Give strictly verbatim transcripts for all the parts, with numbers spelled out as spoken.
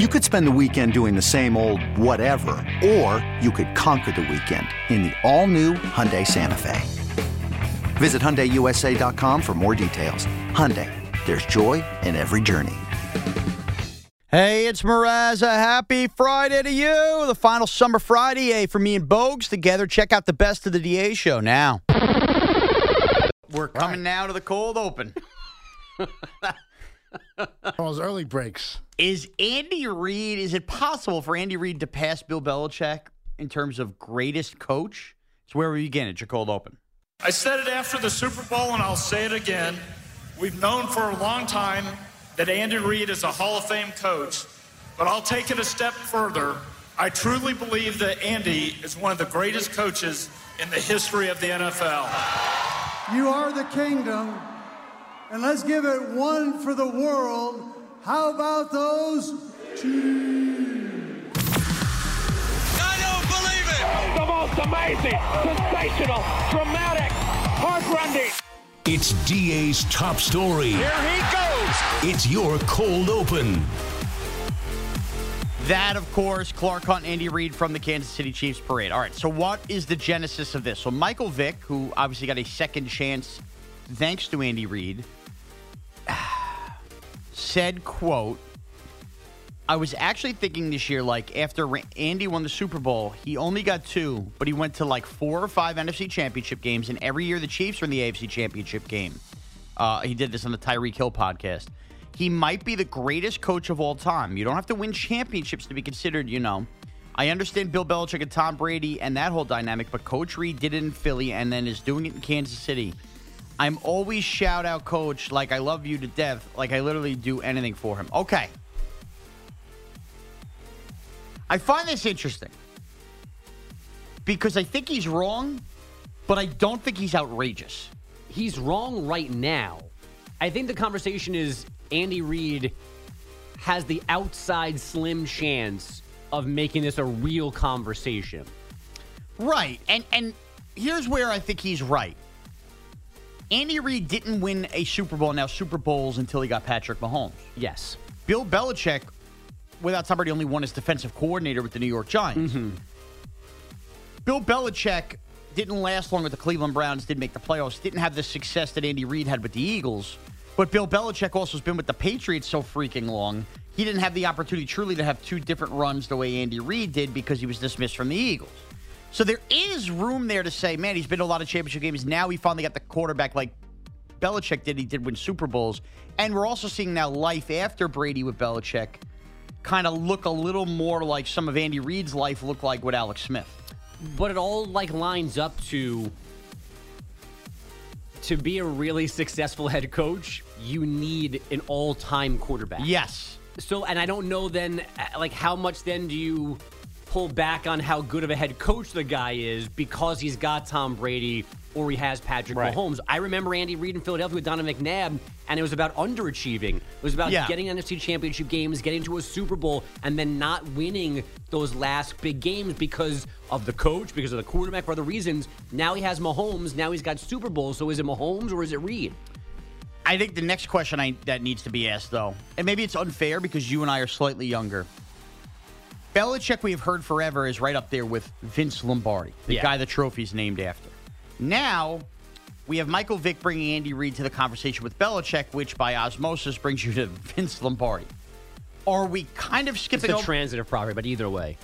You could spend the weekend doing the same old whatever, or you could conquer the weekend in the all-new Hyundai Santa Fe. Visit Hyundai U S A dot com for more details. Hyundai, there's joy in every journey. Hey, it's Morash. Happy Friday to you. The final summer Friday for me and Bogues together. Check out the best of the D A show now. We're coming right now to the cold open. Those early breaks. Is Andy Reid, is it possible for Andy Reid to pass Bill Belichick in terms of greatest coach? It's where we begin at your cold open. I said it after the Super Bowl, and I'll say it again. We've known for a long time that Andy Reid is a Hall of Fame coach, but I'll take it a step further. I truly believe that Andy is one of the greatest coaches in the history of the N F L. You are the kingdom, and let's give it one for the world. How about those two? I don't believe it! The most amazing, sensational, dramatic, heart-rending. It's D A's top story. Here he goes! It's your cold open. That, of course, Clark Hunt and Andy Reid from the Kansas City Chiefs parade. All right, so what is the genesis of this? So Michael Vick, who obviously got a second chance thanks to Andy Reid, said, quote, I was actually thinking this year, like, after Andy won the Super Bowl, he only got two, but he went to, like, four or five N F C Championship games, and every year the Chiefs were in the A F C Championship game. Uh, he did this on the Tyreek Hill podcast. He might be the greatest coach of all time. You don't have to win championships to be considered, you know. I understand Bill Belichick and Tom Brady and that whole dynamic, but Coach Reid did it in Philly and then is doing it in Kansas City. I'm always shout out coach like I love you to death, like I literally do anything for him. Okay. I find this interesting because I think he's wrong, but I don't think he's outrageous. He's wrong right now. I think the conversation is Andy Reid has the outside slim chance of making this a real conversation. Right. And and here's where I think he's right. Andy Reid didn't win a Super Bowl, now Super Bowls, until he got Patrick Mahomes. Yes. Bill Belichick, without Tom Brady, only won as defensive coordinator with the New York Giants. Mm-hmm. Bill Belichick didn't last long with the Cleveland Browns, didn't make the playoffs, didn't have the success that Andy Reid had with the Eagles. But Bill Belichick also has been with the Patriots so freaking long, he didn't have the opportunity truly to have two different runs the way Andy Reid did because he was dismissed from the Eagles. So there is room there to say, man, he's been to a lot of championship games. Now he finally got the quarterback like Belichick did. He did win Super Bowls. And we're also seeing now life after Brady with Belichick kind of look a little more like some of Andy Reid's life looked like with Alex Smith. But it all like lines up to, to be a really successful head coach, you need an all-time quarterback. Yes. So, and I don't know then, like how much then do you pull back on how good of a head coach the guy is because he's got Tom Brady or he has Patrick right. Mahomes. I remember Andy Reid in Philadelphia with Donovan McNabb, and it was about underachieving. It was about yeah. getting N F C championship games, getting to a Super Bowl, and then not winning those last big games because of the coach, because of the quarterback, for other reasons. Now he has Mahomes. Now he's got Super Bowl. So is it Mahomes or is it Reid? I think the next question I, that needs to be asked, though, and maybe it's unfair because you and I are slightly younger, Belichick, we have heard forever, is right up there with Vince Lombardi, the yeah. guy the trophy's named after. Now, we have Michael Vick bringing Andy Reid to the conversation with Belichick, which by osmosis brings you to Vince Lombardi. Are we kind of skipping over? It's a o- transitive property, but either way.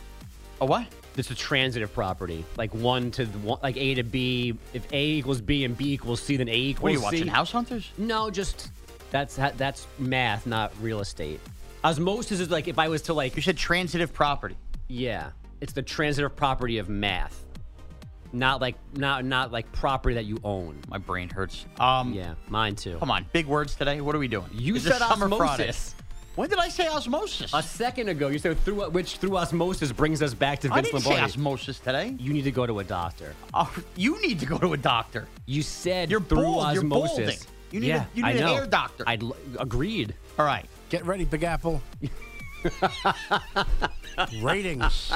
A what? It's a transitive property. Like one to the one, like A to B. If A equals B and B equals C, then A equals C. What are you C. watching, House Hunters? No, just that's that's math, not real estate. Osmosis is like if I was to like... You said transitive property. Yeah. It's the transitive property of math. Not like not not like property that you own. My brain hurts. Um, yeah, mine too. Come on. Big words today. What are we doing? You it's said osmosis. When did I say osmosis? A second ago. You said, through, which through osmosis brings us back to Vince I didn't Lombardi. Say osmosis today. You need to go to a doctor. Uh, you need to go to a doctor. You said You're through bold. osmosis. You're balding. You need, yeah, a, you need an air doctor. I l- agreed. All right. Get ready, Big Apple. Ratings.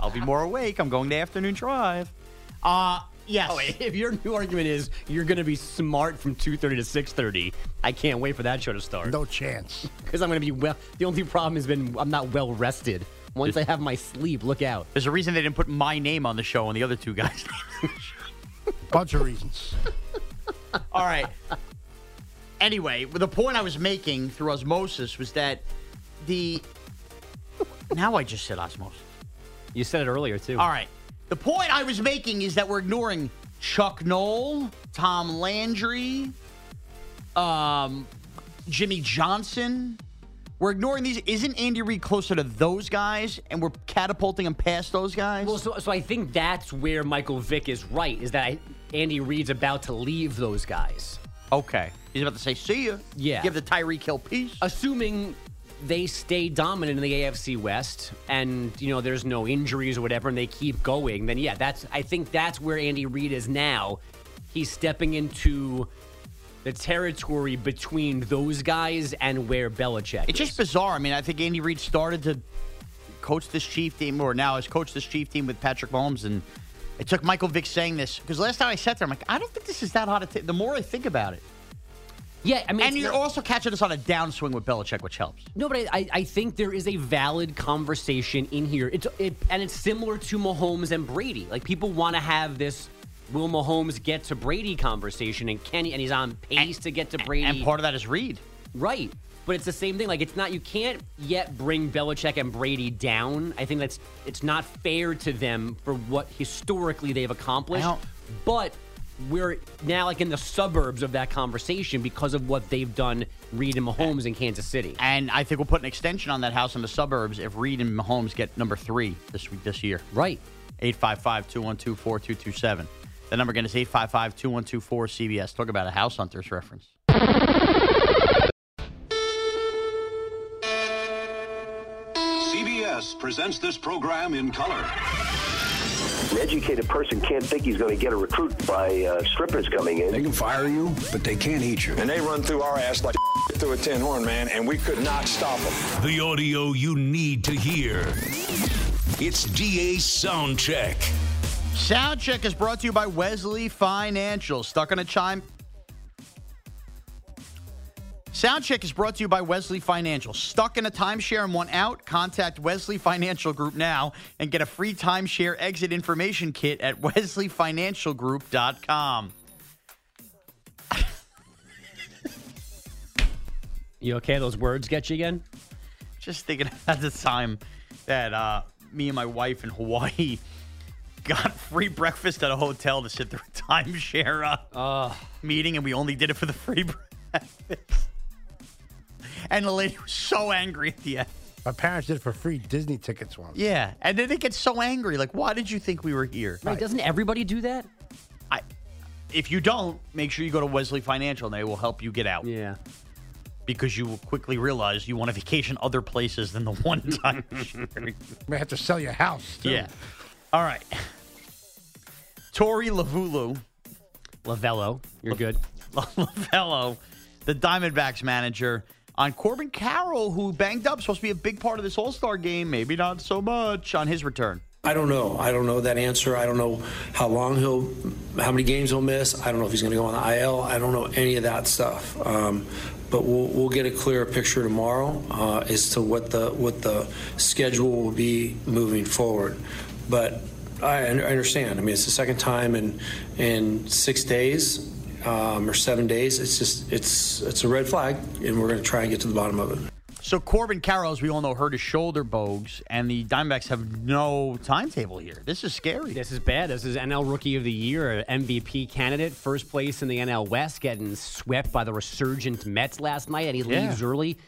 I'll be more awake. I'm going to afternoon drive. Uh, yes. Oh, if your new argument is you're going to be smart from two thirty to six thirty, I can't wait for that show to start. No chance. Because I'm going to be well. The only problem has been I'm not well rested. Once there's, I have my sleep, look out. There's a reason they didn't put my name on the show and the other two guys. Bunch of reasons. All right. Anyway, the point I was making through osmosis was that the... Now I just said osmosis. You said it earlier, too. All right. The point I was making is that we're ignoring Chuck Noll, Tom Landry, um, Jimmy Johnson. We're ignoring these. Isn't Andy Reid closer to those guys, and we're catapulting him past those guys? Well, so, so I think that's where Michael Vick is right, is that I, Andy Reid's about to leave those guys. Okay. He's about to say, see ya. Yeah. Give the Tyreek Hill piece. Assuming they stay dominant in the A F C West and, you know, there's no injuries or whatever and they keep going, then, yeah, that's I think that's where Andy Reid is now. He's stepping into the territory between those guys and where Belichick It's is. Just bizarre. I mean, I think Andy Reid started to coach this Chief team or now has coached this Chief team with Patrick Mahomes, and it took Michael Vick saying this because last time I sat there, I'm like, I don't think this is that hard to take. The more I think about it. Yeah, I mean, and you're not, also catching us on a downswing with Belichick, which helps. No, but I, I think there is a valid conversation in here. It's it, and it's similar to Mahomes and Brady. Like people want to have this, will Mahomes get to Brady conversation, and can he, and he's on pace and, to get to Brady. And part of that is Reid, right? But it's the same thing. Like it's not you can't yet bring Belichick and Brady down. I think that's it's not fair to them for what historically they've accomplished, but. We're now like in the suburbs of that conversation because of what they've done, Reid and Mahomes in Kansas City. And I think we'll put an extension on that house in the suburbs if Reid and Mahomes get number three this week, this year. Right. eight five five, two one two, four two two seven. The number again is eight five five, two one two, four C B S. Talk about a House Hunters reference. C B S presents this program in color. An educated person can't think he's going to get a recruit by uh, strippers coming in. They can fire you, but they can't eat you. And they run through our ass like through a tin horn, man, and we could not stop them. The audio you need to hear. It's D A Soundcheck. Soundcheck is brought to you by Wesley Financial. Stuck on a chime. Soundcheck is brought to you by Wesley Financial. Stuck in a timeshare and want out? Contact Wesley Financial Group now and get a free timeshare exit information kit at wesley financial group dot com. You okay? Those words get you again? Just thinking about the time that uh, me and my wife in Hawaii got free breakfast at a hotel to sit through a timeshare uh, uh. meeting, and we only did it for the free breakfast. And the lady was so angry at the end. My parents did it for free Disney tickets once. Yeah, and then they get so angry. Like, why did you think we were here? Right, right. Doesn't everybody do that? I, if you don't, make sure you go to Wesley Financial, and they will help you get out. Yeah. Because you will quickly realize you want a vacation other places than the one time. You may have to sell your house, too. Yeah. All right. Torey Lovullo. Lovullo. You're L- good. Lovullo, the Diamondbacks manager. On Corbin Carroll, who banged up, supposed to be a big part of this All-Star game, maybe not so much on his return. I don't know. I don't know that answer. I don't know how long he'll, how many games he'll miss. I don't know if he's going to go on the I L. I don't know any of that stuff. Um, but we'll we'll get a clearer picture tomorrow uh, as to what the what the schedule will be moving forward. But I, I understand. I mean, it's the second time in in six days. Um, or seven days. It's just, it's it's a red flag, and we're going to try and get to the bottom of it. So Corbin Carroll, as we all know, hurt his shoulder bogues, and the Diamondbacks have no timetable here. This is scary. This is bad. This is N L Rookie of the Year, M V P candidate, first place in the N L West, getting swept by the resurgent Mets last night, and he yeah. leaves early.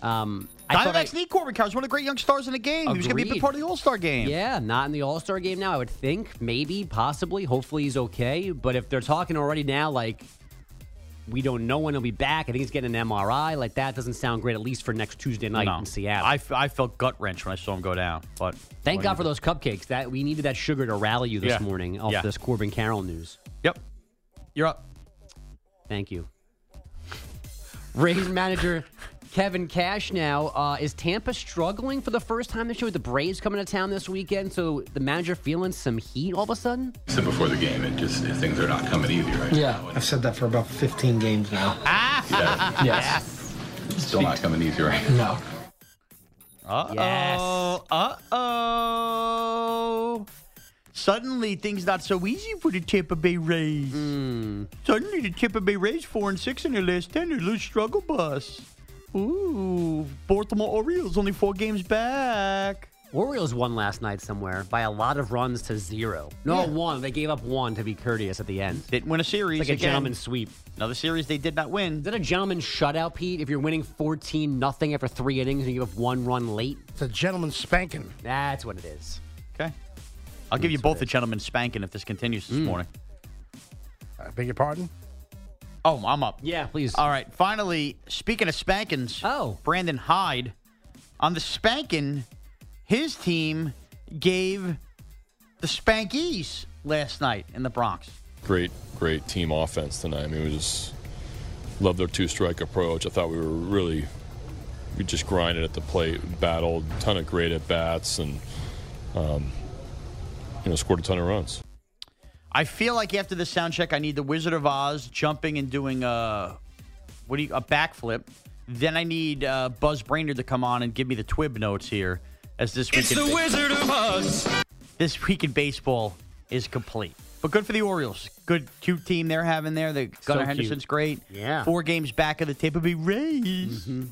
Um, I Diamondbacks I, need Corbin Carroll. He's one of the great young stars in the game. Agreed. He was going to be a big part of the All-Star game. Yeah, not in the All-Star game now, I would think. Maybe, possibly. Hopefully he's okay. But if they're talking already now, like, We don't know when he'll be back. I think he's getting an M R I. Like, that doesn't sound great, at least for next Tuesday night no. in Seattle. I, f- I felt gut-wrench when I saw him go down. But thank God for those cupcakes. That we needed that sugar to rally you this yeah. morning off yeah. this Corbin Carroll news. Yep. You're up. Thank you. Rays manager Kevin Cash now. Uh, is Tampa struggling for the first time this year with the Braves coming to town this weekend? So the manager feeling some heat all of a sudden? I said before the game, it just things are not coming easy right yeah. now. Yeah, I've said that for about fifteen games now. Ah! Yeah. Yes. yes. Still not coming easy right now. No. Uh-oh. Yes. Uh-oh. Suddenly, things not so easy for the Tampa Bay Rays. Mm. Suddenly, the Tampa Bay Rays four and six in their last ten. They're a little struggle bus. Ooh, Baltimore Orioles only four games back. Orioles won last night somewhere by a lot of runs to zero. No, yeah. one. They gave up one to be courteous at the end. Didn't win a series. It's like a again. Gentleman's sweep. Another series they did not win. Is that a gentleman's shutout, Pete? If you're winning fourteen nothing after three innings and you give up one run late? It's a gentleman's spanking. That's what it is. Okay. I'll give That's you both a gentleman's spanking if this continues this mm. morning. I beg your pardon? Oh, I'm up. Yeah, please. All right. Finally, speaking of spankings, oh. Brandon Hyde, on the spanking, his team gave the Spankies last night in the Bronx. Great, great team offense tonight. I mean, we just love their two-strike approach. I thought we were really, we just grinded at the plate, battled, ton of great at-bats, and, um, you know, scored a ton of runs. I feel like after the sound check, I need the Wizard of Oz jumping and doing a, what do you, a backflip. Then I need uh, Buzz Brainerd to come on and give me the twib notes here. As this week it's in the ba- Wizard of Oz. This week in baseball is complete. But good for the Orioles. Good, cute team they're having there. The Gunnar so Henderson's cute. Great. Yeah. Four games back of the Tampa Bay Rays. Mm-hmm.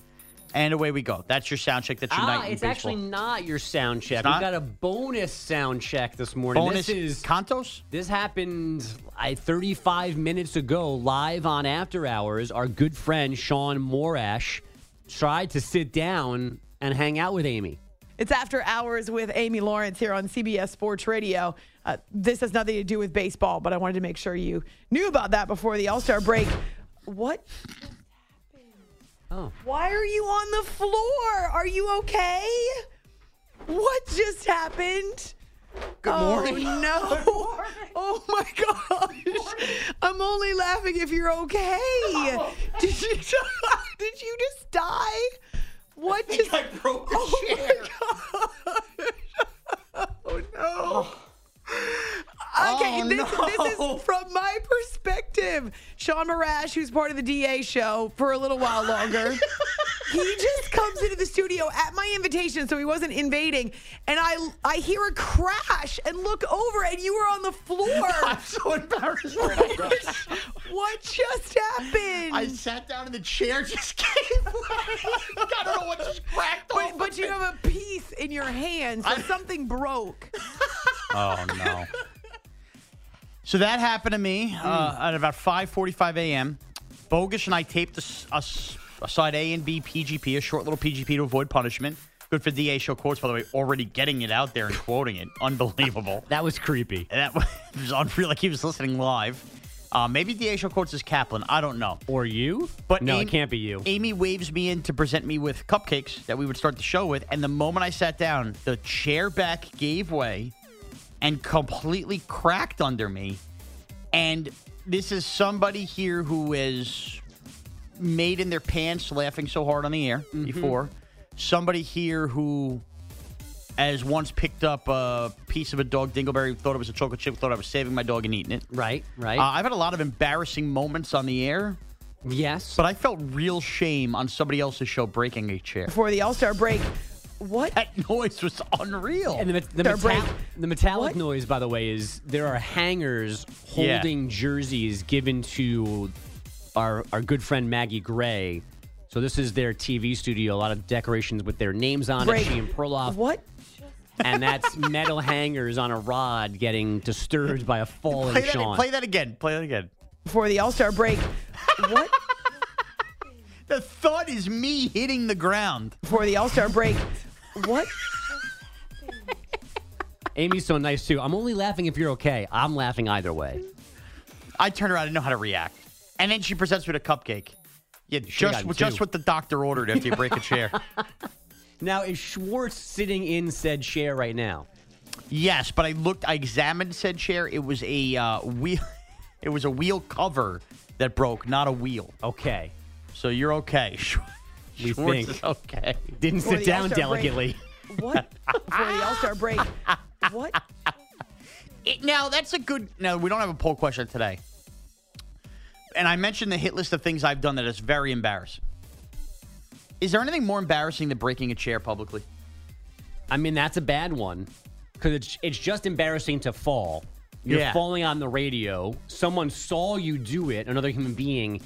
And away we go. That's your sound check. That's your ah, night in it's baseball. It's actually not your sound check. We got a bonus sound check this morning. Bonus this is, Contos? This happened I, thirty-five minutes ago, live on After Hours. Our good friend, Sean Morash, tried to sit down and hang out with Amy. It's After Hours with Amy Lawrence here on C B S Sports Radio. Uh, this has nothing to do with baseball, but I wanted to make sure you knew about that before the All-Star break. What? Oh. Why are you on the floor? Are you okay? What just happened? Good morning. Oh, no. Good morning. Oh, my gosh. I'm only laughing if you're okay. Oh, okay. Did you, did you just die? What I think just... I broke the oh, chair. My gosh. Oh, no. Oh. Okay, oh, this, no. this is from my perspective. Sean Morash, who's part of the D A show for a little while longer, he just comes into the studio at my invitation, so he wasn't invading. And I I hear a crash and look over, and you were on the floor. I'm so embarrassed. What, what just happened? I sat down in the chair, just gave way. I don't know what just cracked open. But, but you have a piece in your hand, so I... something broke. Oh, no. So that happened to me uh, at about five forty-five a.m. Bogus and I taped a, a, a side A and B P G P, a short little P G P to avoid punishment. Good for D A show quotes, by the way, already getting it out there and quoting it. Unbelievable. That was creepy. And that was, it was unreal, like he was listening live. Uh, maybe D A show quotes is Kaplan. I don't know. Or you? But no, Amy, it can't be you. Amy waves me in to present me with cupcakes that we would start the show with. And the moment I sat down, the chair back gave way and completely cracked under me. And this is somebody here who is made in their pants laughing so hard on the air mm-hmm. before. Somebody here who has once picked up a piece of a dog dingleberry, thought it was a chocolate chip, thought I was saving my dog and eating it. Right, right. Uh, I've had a lot of embarrassing moments on the air. Yes. But I felt real shame on somebody else's show breaking a chair. Before the All-Star break... What? That noise was unreal. And the, the, metali- the metallic what? noise, by the way, is there are hangers holding yeah. jerseys given to our, our good friend Maggie Gray. So this is their T V studio. A lot of decorations with their names on Gray. it. She and Perloff. What? And that's metal hangers on a rod getting disturbed by a falling play that, Sean. Play that again. Play that again. Before the All-Star break. What? The thought is me hitting the ground. Before the All-Star break. What? Amy's so nice, too. I'm only laughing if you're okay. I'm laughing either way. I turn around and know how to react. And then she presents with a cupcake. Yeah, just just what the doctor ordered after you break a chair. Now, is Schwartz sitting in said chair right now? Yes, but I looked, I examined said chair. It was a uh, wheel. It was a wheel cover that broke, not a wheel. Okay, so you're okay. We Schwartz think is okay. Didn't sit down All-Star delicately. Break. What for the All-Star break? What? It, now that's a good. No, we don't have a poll question today. And I mentioned the hit list of things I've done that is very embarrassing. Is there anything more embarrassing than breaking a chair publicly? I mean, that's a bad one because it's it's just embarrassing to fall. You're yeah. falling on the radio. Someone saw you do it, another human being,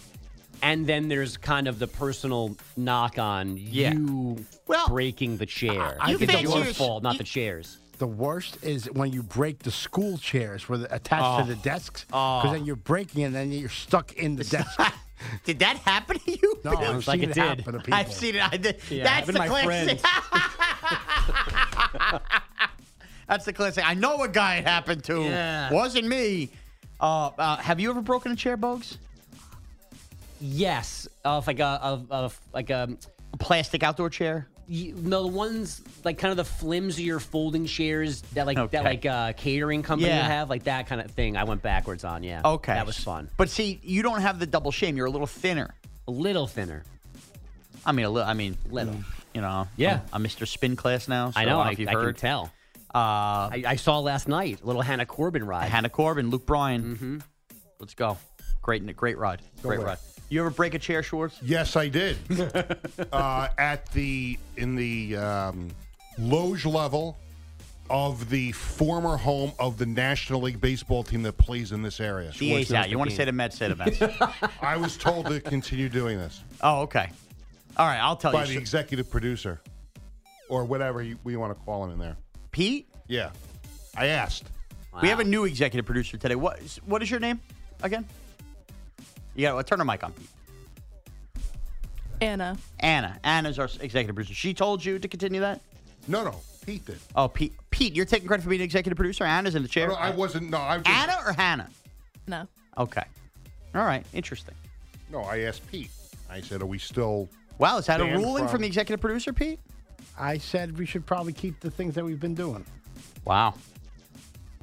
and then there's kind of the personal knock on yeah. you well, breaking the chair. I, I think it's your fault, not you, the chair's. The worst is when you break the school chairs where they're attached oh. to the desks because oh. then you're breaking and then you're stuck in the desk. Did that happen to you? No, I've seen like it, it happen to people. I've seen it. I did. Yeah, That's the classic. That's the classic. I know a guy it happened to. Yeah. Wasn't me. Uh, uh, have you ever broken a chair, Bogues? Yes. Uh, like a, a, a like a, a plastic outdoor chair. You, no, the ones like kind of the flimsier folding chairs that like okay. that like uh, catering company yeah. have, like that kind of thing. I went backwards on, yeah. Okay, that was fun. But see, you don't have the double shame. You're a little thinner. A little thinner. I mean, a little. I mean, little. You know. Yeah. I'm, I'm Mister Spin class now. So I know. I, I, if you've I heard. can tell. Uh, I, I saw last night a little Hannah Corbin ride. Hannah Corbin, Luke Bryan. Mm-hmm. Let's go. Great, great ride. Great Don't ride. Worry. You ever break a chair, Schwartz? Yes, I did. uh, at the in the um, loge level of the former home of the National League baseball team that plays in this area. The A's out. You want to say the Mets, say the Mets. I was told to continue doing this. Oh, okay. All right, I'll tell By you. By the executive producer, or whatever you, we want to call him in there. Pete? Yeah, I asked. Wow. We have a new executive producer today. What what is your name again? Yeah, well, turn her mic on. Anna. Anna. Anna's our executive producer. She told you to continue that? No, no. Pete did. Oh, Pete. Pete, you're taking credit for being an executive producer? Anna's in the chair? No, no I wasn't. No, I was. Anna or Hannah? No. Okay. All right. Interesting. No, I asked Pete. I said, are we still. Wow, is that a ruling from... from the executive producer, Pete? I said we should probably keep the things that we've been doing. Wow.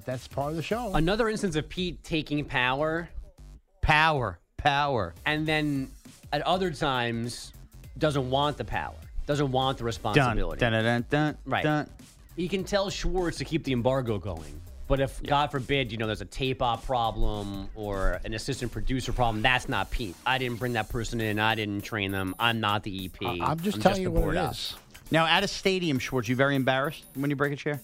That's part of the show. Another instance of Pete taking power. Power. Power. And then at other times doesn't want the power, doesn't want the responsibility. Dun, dun, dun, dun, right. Dun. You can tell Schwartz to keep the embargo going. But if, yeah. God forbid, you know, there's a tape-op problem or an assistant producer problem, that's not Pete. I didn't bring that person in. I didn't train them. I'm not the E P. Uh, I'm just I'm telling just you what it up. is. Now, at a stadium, Schwartz, you very embarrassed when you break a chair?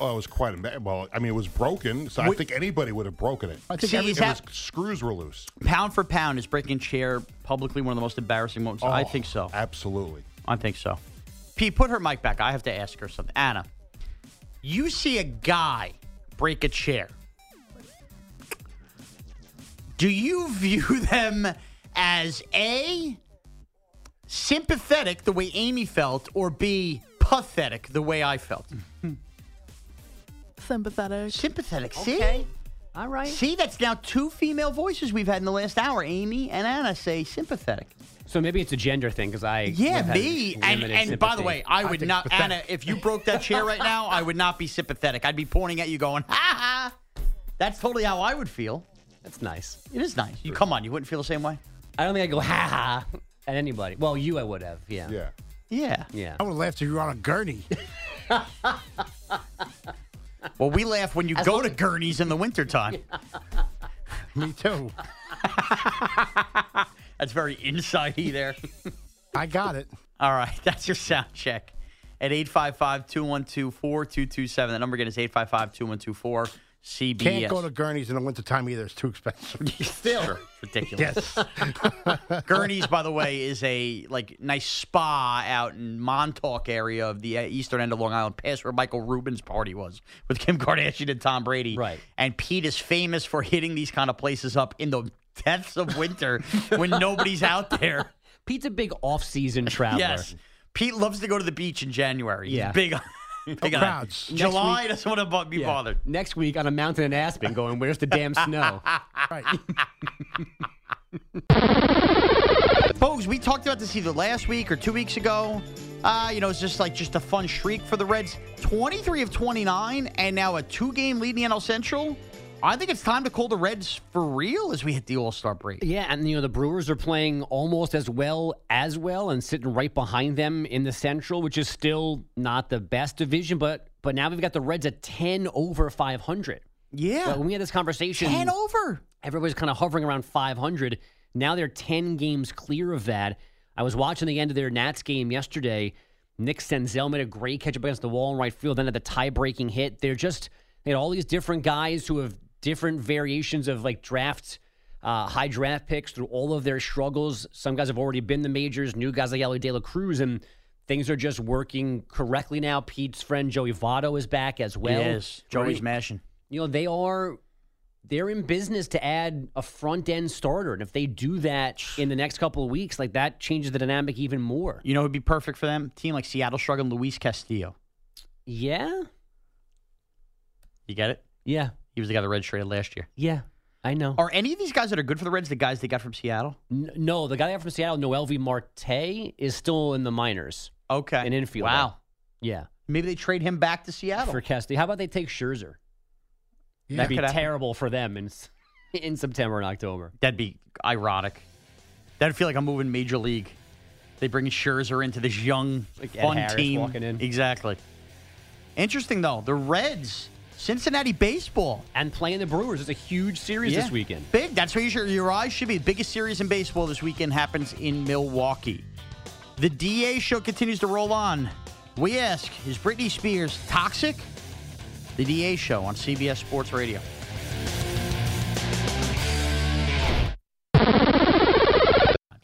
Oh, it was quite a well. I mean, it was broken, so Wait. I think anybody would have broken it. I think See, every, ha- it was, screws were loose. Pound for pound, is breaking chair publicly one of the most embarrassing moments? Oh, I think so. Absolutely, I think so. Pete, put her mic back. I have to ask her something. Anna, you see a guy break a chair. Do you view them as A, sympathetic the way Amy felt, or B, pathetic the way I felt? Sympathetic. Sympathetic. See? Okay. All right. See, that's now two female voices we've had in the last hour. Amy and Anna say sympathetic. So maybe it's a gender thing because I yeah me and, and by the way I, I would not pathetic. Anna, if you broke that chair right now, I would not be sympathetic. I'd be pointing at you going ha ha. That's totally how I would feel. That's nice. It is nice. You come on, you wouldn't feel the same way. I don't think I'd go ha ha at anybody. Well, you I would have. Yeah. Yeah. Yeah. Yeah. I would have laughed if you were on a gurney. Well, we laugh when you As go to Gurney's in the wintertime. Me too. That's very inside-y there. I got it. All right. That's your sound check at eight five five, two one two, four two two seven. The number again is eight five five, two one two, four. C B S. Can't go to Gurney's in the wintertime either. It's too expensive. Still. Sure. Ridiculous. Yes. Gurney's, by the way, is a like nice spa out in Montauk area of the eastern end of Long Island, past where Michael Rubin's party was with Kim Kardashian and Tom Brady. Right. And Pete is famous for hitting these kind of places up in the depths of winter when nobody's out there. Pete's a big off-season traveler. Yes. Pete loves to go to the beach in January. Yeah. He's big on No crowds. July week, doesn't want to be yeah. bothered. Next week on a mountain in Aspen going, where's the damn snow? Right. Bogues, we talked about this either last week or two weeks ago. Uh, you know, it's just like just a fun streak for the Reds. twenty-three of twenty-nine and now a two-game lead in the N L Central. I think it's time to call the Reds for real as we hit the All-Star break. Yeah, and, you know, the Brewers are playing almost as well as well and sitting right behind them in the Central, which is still not the best division, but but now we've got the Reds at ten over five hundred. Yeah. So when we had this conversation, ten over. Everybody's kind of hovering around five hundred. Now they're ten games clear of that. I was watching the end of their Nats game yesterday. Nick Senzel made a great catch up against the wall in right field, then had the tie-breaking hit. They're just, they had all these different guys who have different variations of like draft, uh, high draft picks through all of their struggles. Some guys have already been in the majors, new guys like Ellie De La Cruz, and things are just working correctly now. Pete's friend Joey Votto is back as well. Yes, Joey's right. Mashing. You know, they are, they're in business to add a front-end starter, and if they do that in the next couple of weeks, like that changes the dynamic even more. You know who would be perfect for them? A team like Seattle struggling, Luis Castillo. Yeah? You get it? Yeah. He was the guy the Reds traded last year. Yeah, I know. Are any of these guys that are good for the Reds the guys they got from Seattle? N- no, the guy they got from Seattle, Noelvi Marte, is still in the minors. Okay. An infielder. Wow. Yeah. Maybe they trade him back to Seattle. For Castillo. How about they take Scherzer? Yeah, that'd be that terrible happen for them in in September and October. That'd be ironic. That'd feel like I'm moving major league. They bring Scherzer into this young, like fun Ed Harris team. Walking in. Exactly. Interesting, though. The Reds... Cincinnati baseball. And playing the Brewers. It's a huge series yeah. this weekend. Big. That's where you should, your eyes should be. The biggest series in baseball this weekend happens in Milwaukee. The D A show continues to roll on. We ask, is Britney Spears toxic? The D A show on C B S Sports Radio.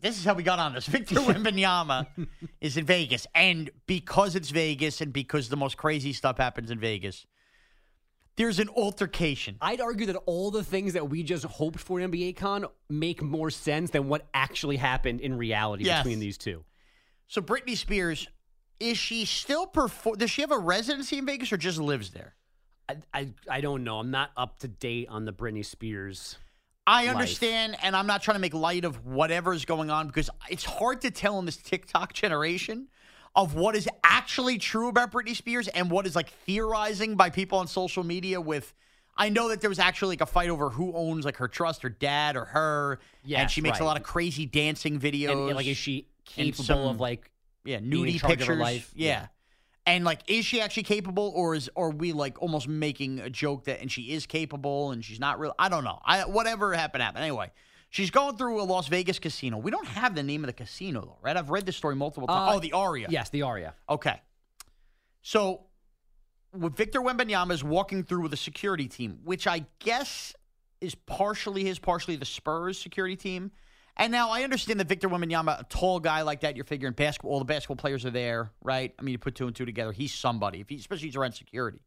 this is how we got on this. Victor Wembanyama is in Vegas. And because it's Vegas and because the most crazy stuff happens in Vegas, there's an altercation. I'd argue that all the things that we just hoped for in N B A Con make more sense than what actually happened in reality yes. between these two. So Britney Spears, is she still perform? Does she have a residency in Vegas or just lives there? I, I, I don't know. I'm not up to date on the Britney Spears I understand, life. And I'm not trying to make light of whatever's going on because it's hard to tell in this TikTok generation of what is actually true about Britney Spears and what is like theorizing by people on social media with, I know that there was actually like a fight over who owns like her trust, her dad or her, yes, and she makes right. a lot of crazy dancing videos. And, and like, is she capable some, of like yeah, nudie pictures? Of life? Yeah. yeah. And like, is she actually capable, or is are we like almost making a joke that and she is capable and she's not real? I don't know. I whatever happened happened. Anyway, she's going through a Las Vegas casino. We don't have the name of the casino though, right? I've read this story multiple times. Uh, oh, the Aria. Yes, the Aria. Okay. So, with Victor Wembanyama is walking through with a security team, which I guess is partially his, partially the Spurs security team. And now I understand that Victor Wembanyama, a tall guy like that, you're figuring basketball, all the basketball players are there, right? I mean, you put two and two together. He's somebody, if he, especially if he's around security.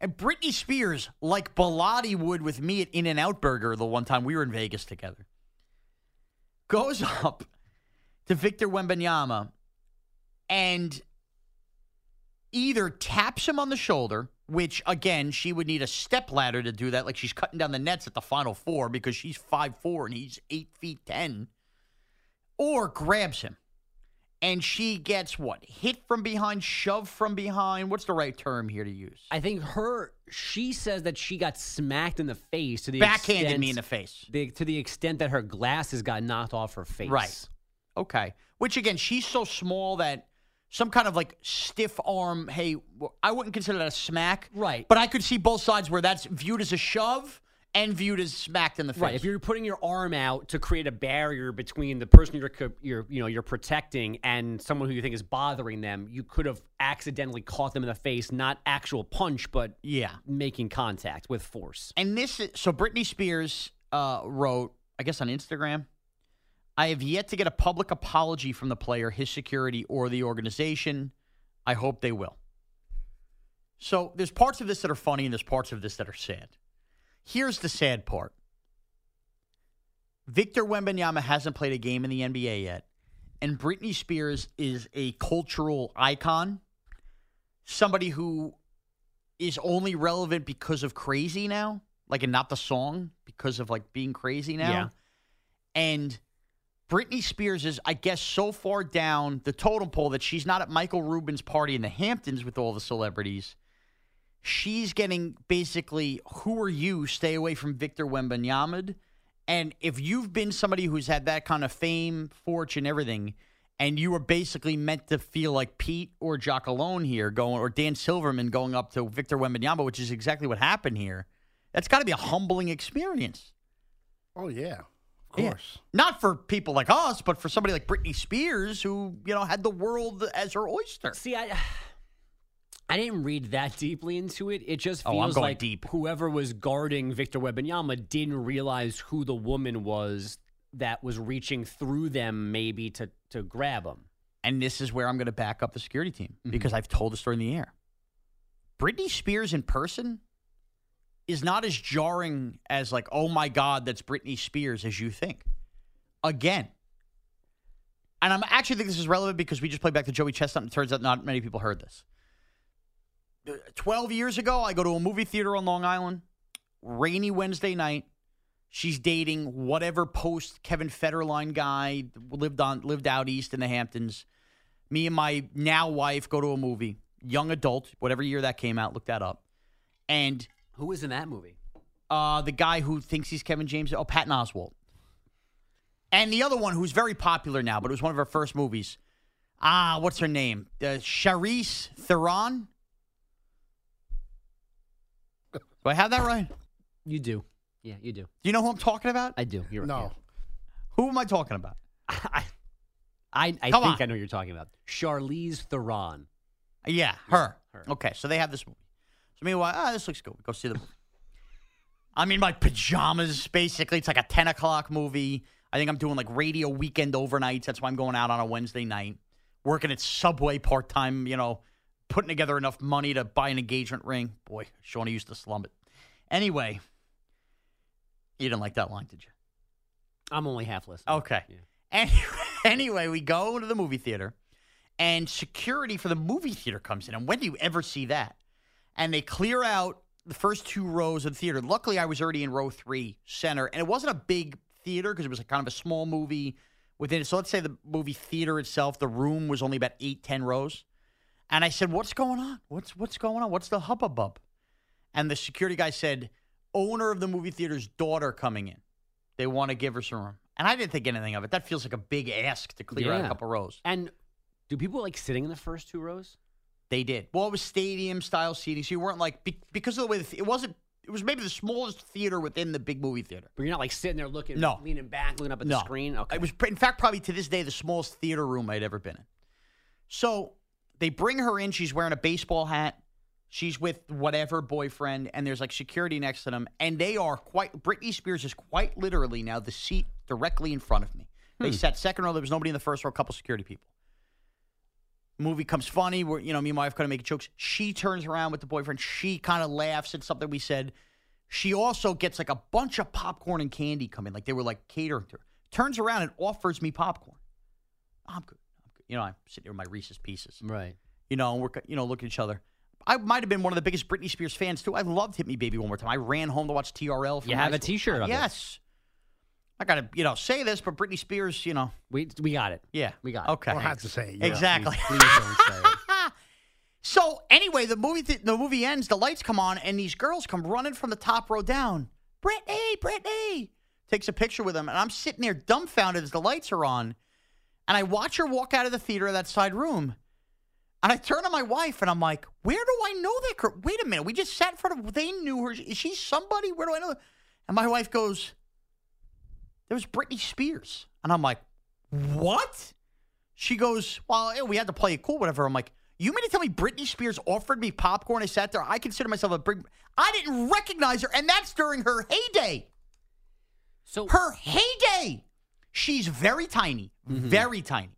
And Britney Spears, like Bilotti would with me at In-N-Out Burger the one time we were in Vegas together, goes up to Victor Wembanyama and either taps him on the shoulder, which, again, she would need a stepladder to do that, like she's cutting down the nets at the Final Four because she's five foot four and he's eight feet ten, or grabs him. And she gets what? Hit from behind, shoved from behind. What's the right term here to use? I think her, she says that she got smacked in the face. To the Backhanded extent, me in the face. The, to the extent that her glasses got knocked off her face. Right. Okay. Which, again, she's so small that some kind of like stiff arm, hey, I wouldn't consider that a smack. Right. But I could see both sides where that's viewed as a shove and viewed as smacked in the face. Right. If you're putting your arm out to create a barrier between the person you're, you're you know, you're protecting and someone who you think is bothering them, you could have accidentally caught them in the face, not actual punch, but yeah, making contact with force. And this is, so Britney Spears uh, wrote, I guess on Instagram, I have yet to get a public apology from the player, his security, or the organization. I hope they will. So there's parts of this that are funny and there's parts of this that are sad. Here's the sad part. Victor Wembanyama hasn't played a game in the N B A yet, and Britney Spears is a cultural icon, somebody who is only relevant because of Crazy Now, like, and not the song, because of, like, being crazy now. Yeah. And Britney Spears is, I guess, so far down the totem pole that she's not at Michael Rubin's party in the Hamptons with all the celebrities. She's getting basically, who are you? Stay away from Victor Wembanyama. And if you've been somebody who's had that kind of fame, fortune, everything, and you were basically meant to feel like Pete or Jacalone here going, or Dan Silverman going up to Victor Wembanyama, which is exactly what happened here, that's got to be a humbling experience. Oh, yeah. Of course. Yeah. Not for people like us, but for somebody like Britney Spears who, you know, had the world as her oyster. See, I I didn't read that deeply into it. It just feels oh, I'm going like deep. Whoever was guarding Victor Wembanyama didn't realize who the woman was that was reaching through them maybe to, to grab him. And this is where I'm going to back up the security team mm-hmm. because I've told the story in the air. Britney Spears in person is not as jarring as like, oh my God, that's Britney Spears as you think. Again. And I'm actually think this is relevant because we just played back to Joey Chestnut and it turns out not many people heard this. twelve years ago, I go to a movie theater on Long Island, rainy Wednesday night. She's dating whatever post Kevin Federline guy lived on lived out east in the Hamptons. Me and my now wife go to a movie, young adult, whatever year that came out, look that up. And who is in that movie? Uh, the guy who thinks he's Kevin James. Oh, Patton Oswalt. And the other one who's very popular now, but it was one of her first movies. Ah, what's her name? Uh, Charlize Theron? Do I have that right? You do. Yeah, you do. Do you know who I'm talking about? I do. You're right. No. Who am I talking about? I I, I think on. I know who you're talking about. Charlize Theron. Yeah, her. her. Okay, so they have this movie. So meanwhile, ah, oh, this looks good. Go see the movie. I'm in my pajamas, basically. It's like a ten o'clock movie. I think I'm doing like radio weekend overnights. That's why I'm going out on a Wednesday night. Working at Subway part-time, you know. Putting together enough money to buy an engagement ring. Boy, Shauna used to slum it. Anyway, you didn't like that line, did you? I'm only half listening. Okay. Yeah. And anyway, we go to the movie theater, and security for the movie theater comes in. And when do you ever see that? And they clear out the first two rows of the theater. Luckily, I was already in row three, center. And it wasn't a big theater because it was kind of a small movie within it. So let's say the movie theater itself, the room was only about eight, ten rows. And I said, what's going on? What's what's going on? What's the hubbub? And the security guy said, owner of the movie theater's daughter coming in. They want to give her some room. And I didn't think anything of it. That feels like a big ask to clear yeah. out a couple rows. And do people like sitting in the first two rows? They did. Well, it was stadium-style seating, so you weren't like, be- because of the way, the th- it wasn't, it was maybe the smallest theater within the big movie theater. But you're not like sitting there looking, no. leaning back, looking up at no. the screen? Okay. It was, in fact, probably to this day, the smallest theater room I'd ever been in. So they bring her in. She's wearing a baseball hat. She's with whatever boyfriend, and there's like security next to them. And they are quite, Britney Spears is quite literally now the seat directly in front of me. Hmm. They sat second row. There was nobody in the first row, a couple security people. Movie comes funny. Where, you know, me and my wife kind of make jokes. She turns around with the boyfriend. She kind of laughs at something we said. She also gets like a bunch of popcorn and candy coming. Like they were like catering to her. Turns around and offers me popcorn. I'm good. I'm good. You know, I'm sitting here with my Reese's Pieces. Right. You know, we're you know looking at each other. I might have been one of the biggest Britney Spears fans, too. I loved Hit Me Baby One More Time. I ran home to watch T R L. You have a T-shirt of it. Yes. I got to, you know, say this, but Britney Spears, you know. We we got it. Yeah. We got it. Okay. We'll have to say it. Yeah. Exactly. Please, please don't say it. So, anyway, the movie th- the movie ends, the lights come on, and these girls come running from the top row down. Britney, Britney. Takes a picture with them, and I'm sitting there dumbfounded as the lights are on, and I watch her walk out of the theater of that side room. And I turn to my wife, and I'm like, where do I know that girl? Wait a minute. We just sat in front of, they knew her. Is she somebody? Where do I know that? And my wife goes, there was Britney Spears. And I'm like, what? She goes, well, yeah, we had to play it cool, whatever. I'm like, you mean to tell me Britney Spears offered me popcorn? I sat there. I consider myself a big, I didn't recognize her. And that's during her heyday. So her heyday. She's very tiny, mm-hmm. very tiny.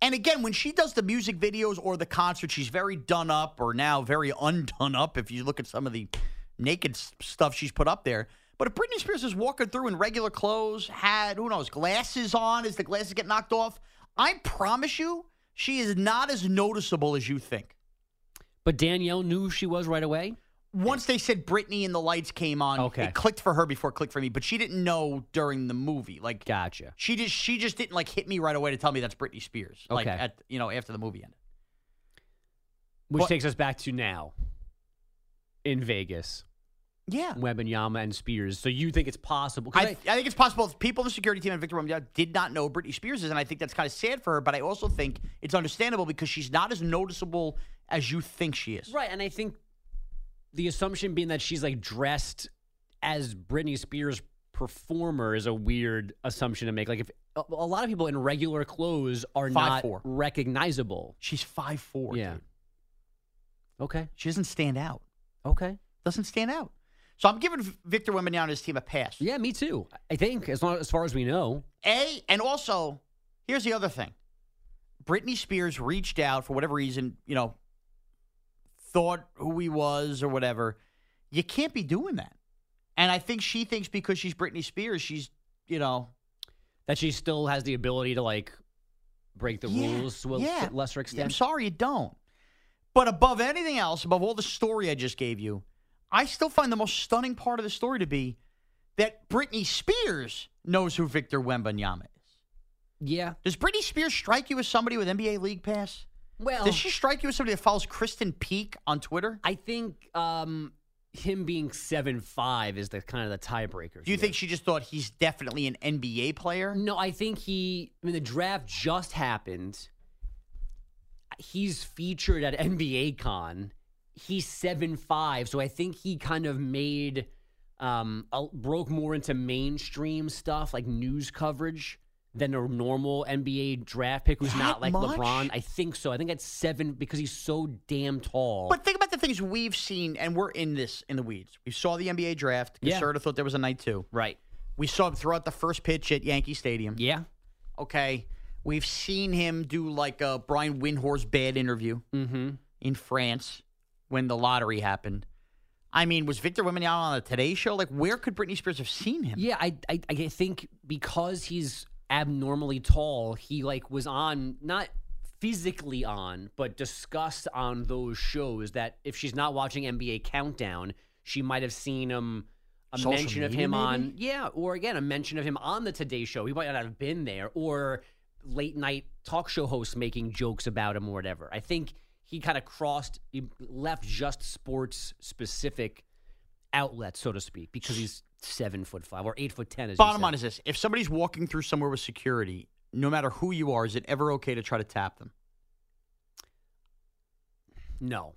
And again, when she does the music videos or the concert, she's very done up, or now very undone up if you look at some of the naked stuff she's put up there. But if Britney Spears is walking through in regular clothes, had, who knows, glasses on as the glasses get knocked off, I promise you she is not as noticeable as you think. But Danielle knew she was right away? Once they said Britney and the lights came on, okay. It clicked for her before it clicked for me. But she didn't know during the movie. Like, gotcha. She just she just didn't like hit me right away to tell me that's Britney Spears. Okay. Like at you know after the movie ended, which but, takes us back to now in Vegas. Yeah, Wembanyama and Spears. So you think it's possible? I, I, I think it's possible. People in the security team and Victor Wembanyama did not know who Britney Spears is, and I think that's kind of sad for her. But I also think it's understandable because she's not as noticeable as you think she is. Right, and I think. The assumption being that she's, like, dressed as Britney Spears' performer is a weird assumption to make. Like, if a, a lot of people in regular clothes are five, not four. Recognizable. She's five foot four, yeah. Dude. Okay. She doesn't stand out. Okay. Doesn't stand out. So I'm giving Victor Wembanyama and his team a pass. Yeah, me too. I think, as, long, as far as we know. A, and also, here's the other thing. Britney Spears reached out, for whatever reason, you know, thought who he was or whatever. You can't be doing that. And I think she thinks because she's Britney Spears, she's, you know. That she still has the ability to, like, break the yeah, rules to a yeah. lesser extent. I'm sorry you don't. But above anything else, above all the story I just gave you, I still find the most stunning part of the story to be that Britney Spears knows who Victor Wembanyama is. Yeah. Does Britney Spears strike you as somebody with N B A League Pass? Well, does she strike you as somebody that follows Kristen Peak on Twitter? I think um, him being seven five is the kind of the tiebreaker. Do you think she just thought he's definitely an N B A player? No, I think he, I mean, the draft just happened. He's featured at N B A Con. He's seven five, so I think he kind of made, um, broke more into mainstream stuff, like news coverage. Than a normal N B A draft pick who's that not like much? LeBron. I think so. I think that's seven because he's so damn tall. But think about the things we've seen, and we're in this in the weeds. We saw the N B A draft. Caserta yeah. thought there was a night two. Right. We saw him throw out the first pitch at Yankee Stadium. Yeah. Okay. We've seen him do like a Brian Windhorst bad interview mm-hmm. in France when the lottery happened. I mean, was Victor Wembanyama on the Today Show? Like, where could Britney Spears have seen him? Yeah, I I, I think because he's abnormally tall, he like was on, not physically on, but discussed on those shows that if she's not watching N B A Countdown, she might have seen him a Social mention of him maybe? on yeah or again a mention of him on the Today Show. He might not have been there, or late night talk show hosts making jokes about him or whatever. I think he kind of crossed he left just sports specific outlets, so to speak, because he's Seven foot five or eight foot ten. As Bottom line is this: if somebody's walking through somewhere with security, no matter who you are, is it ever okay to try to tap them? No,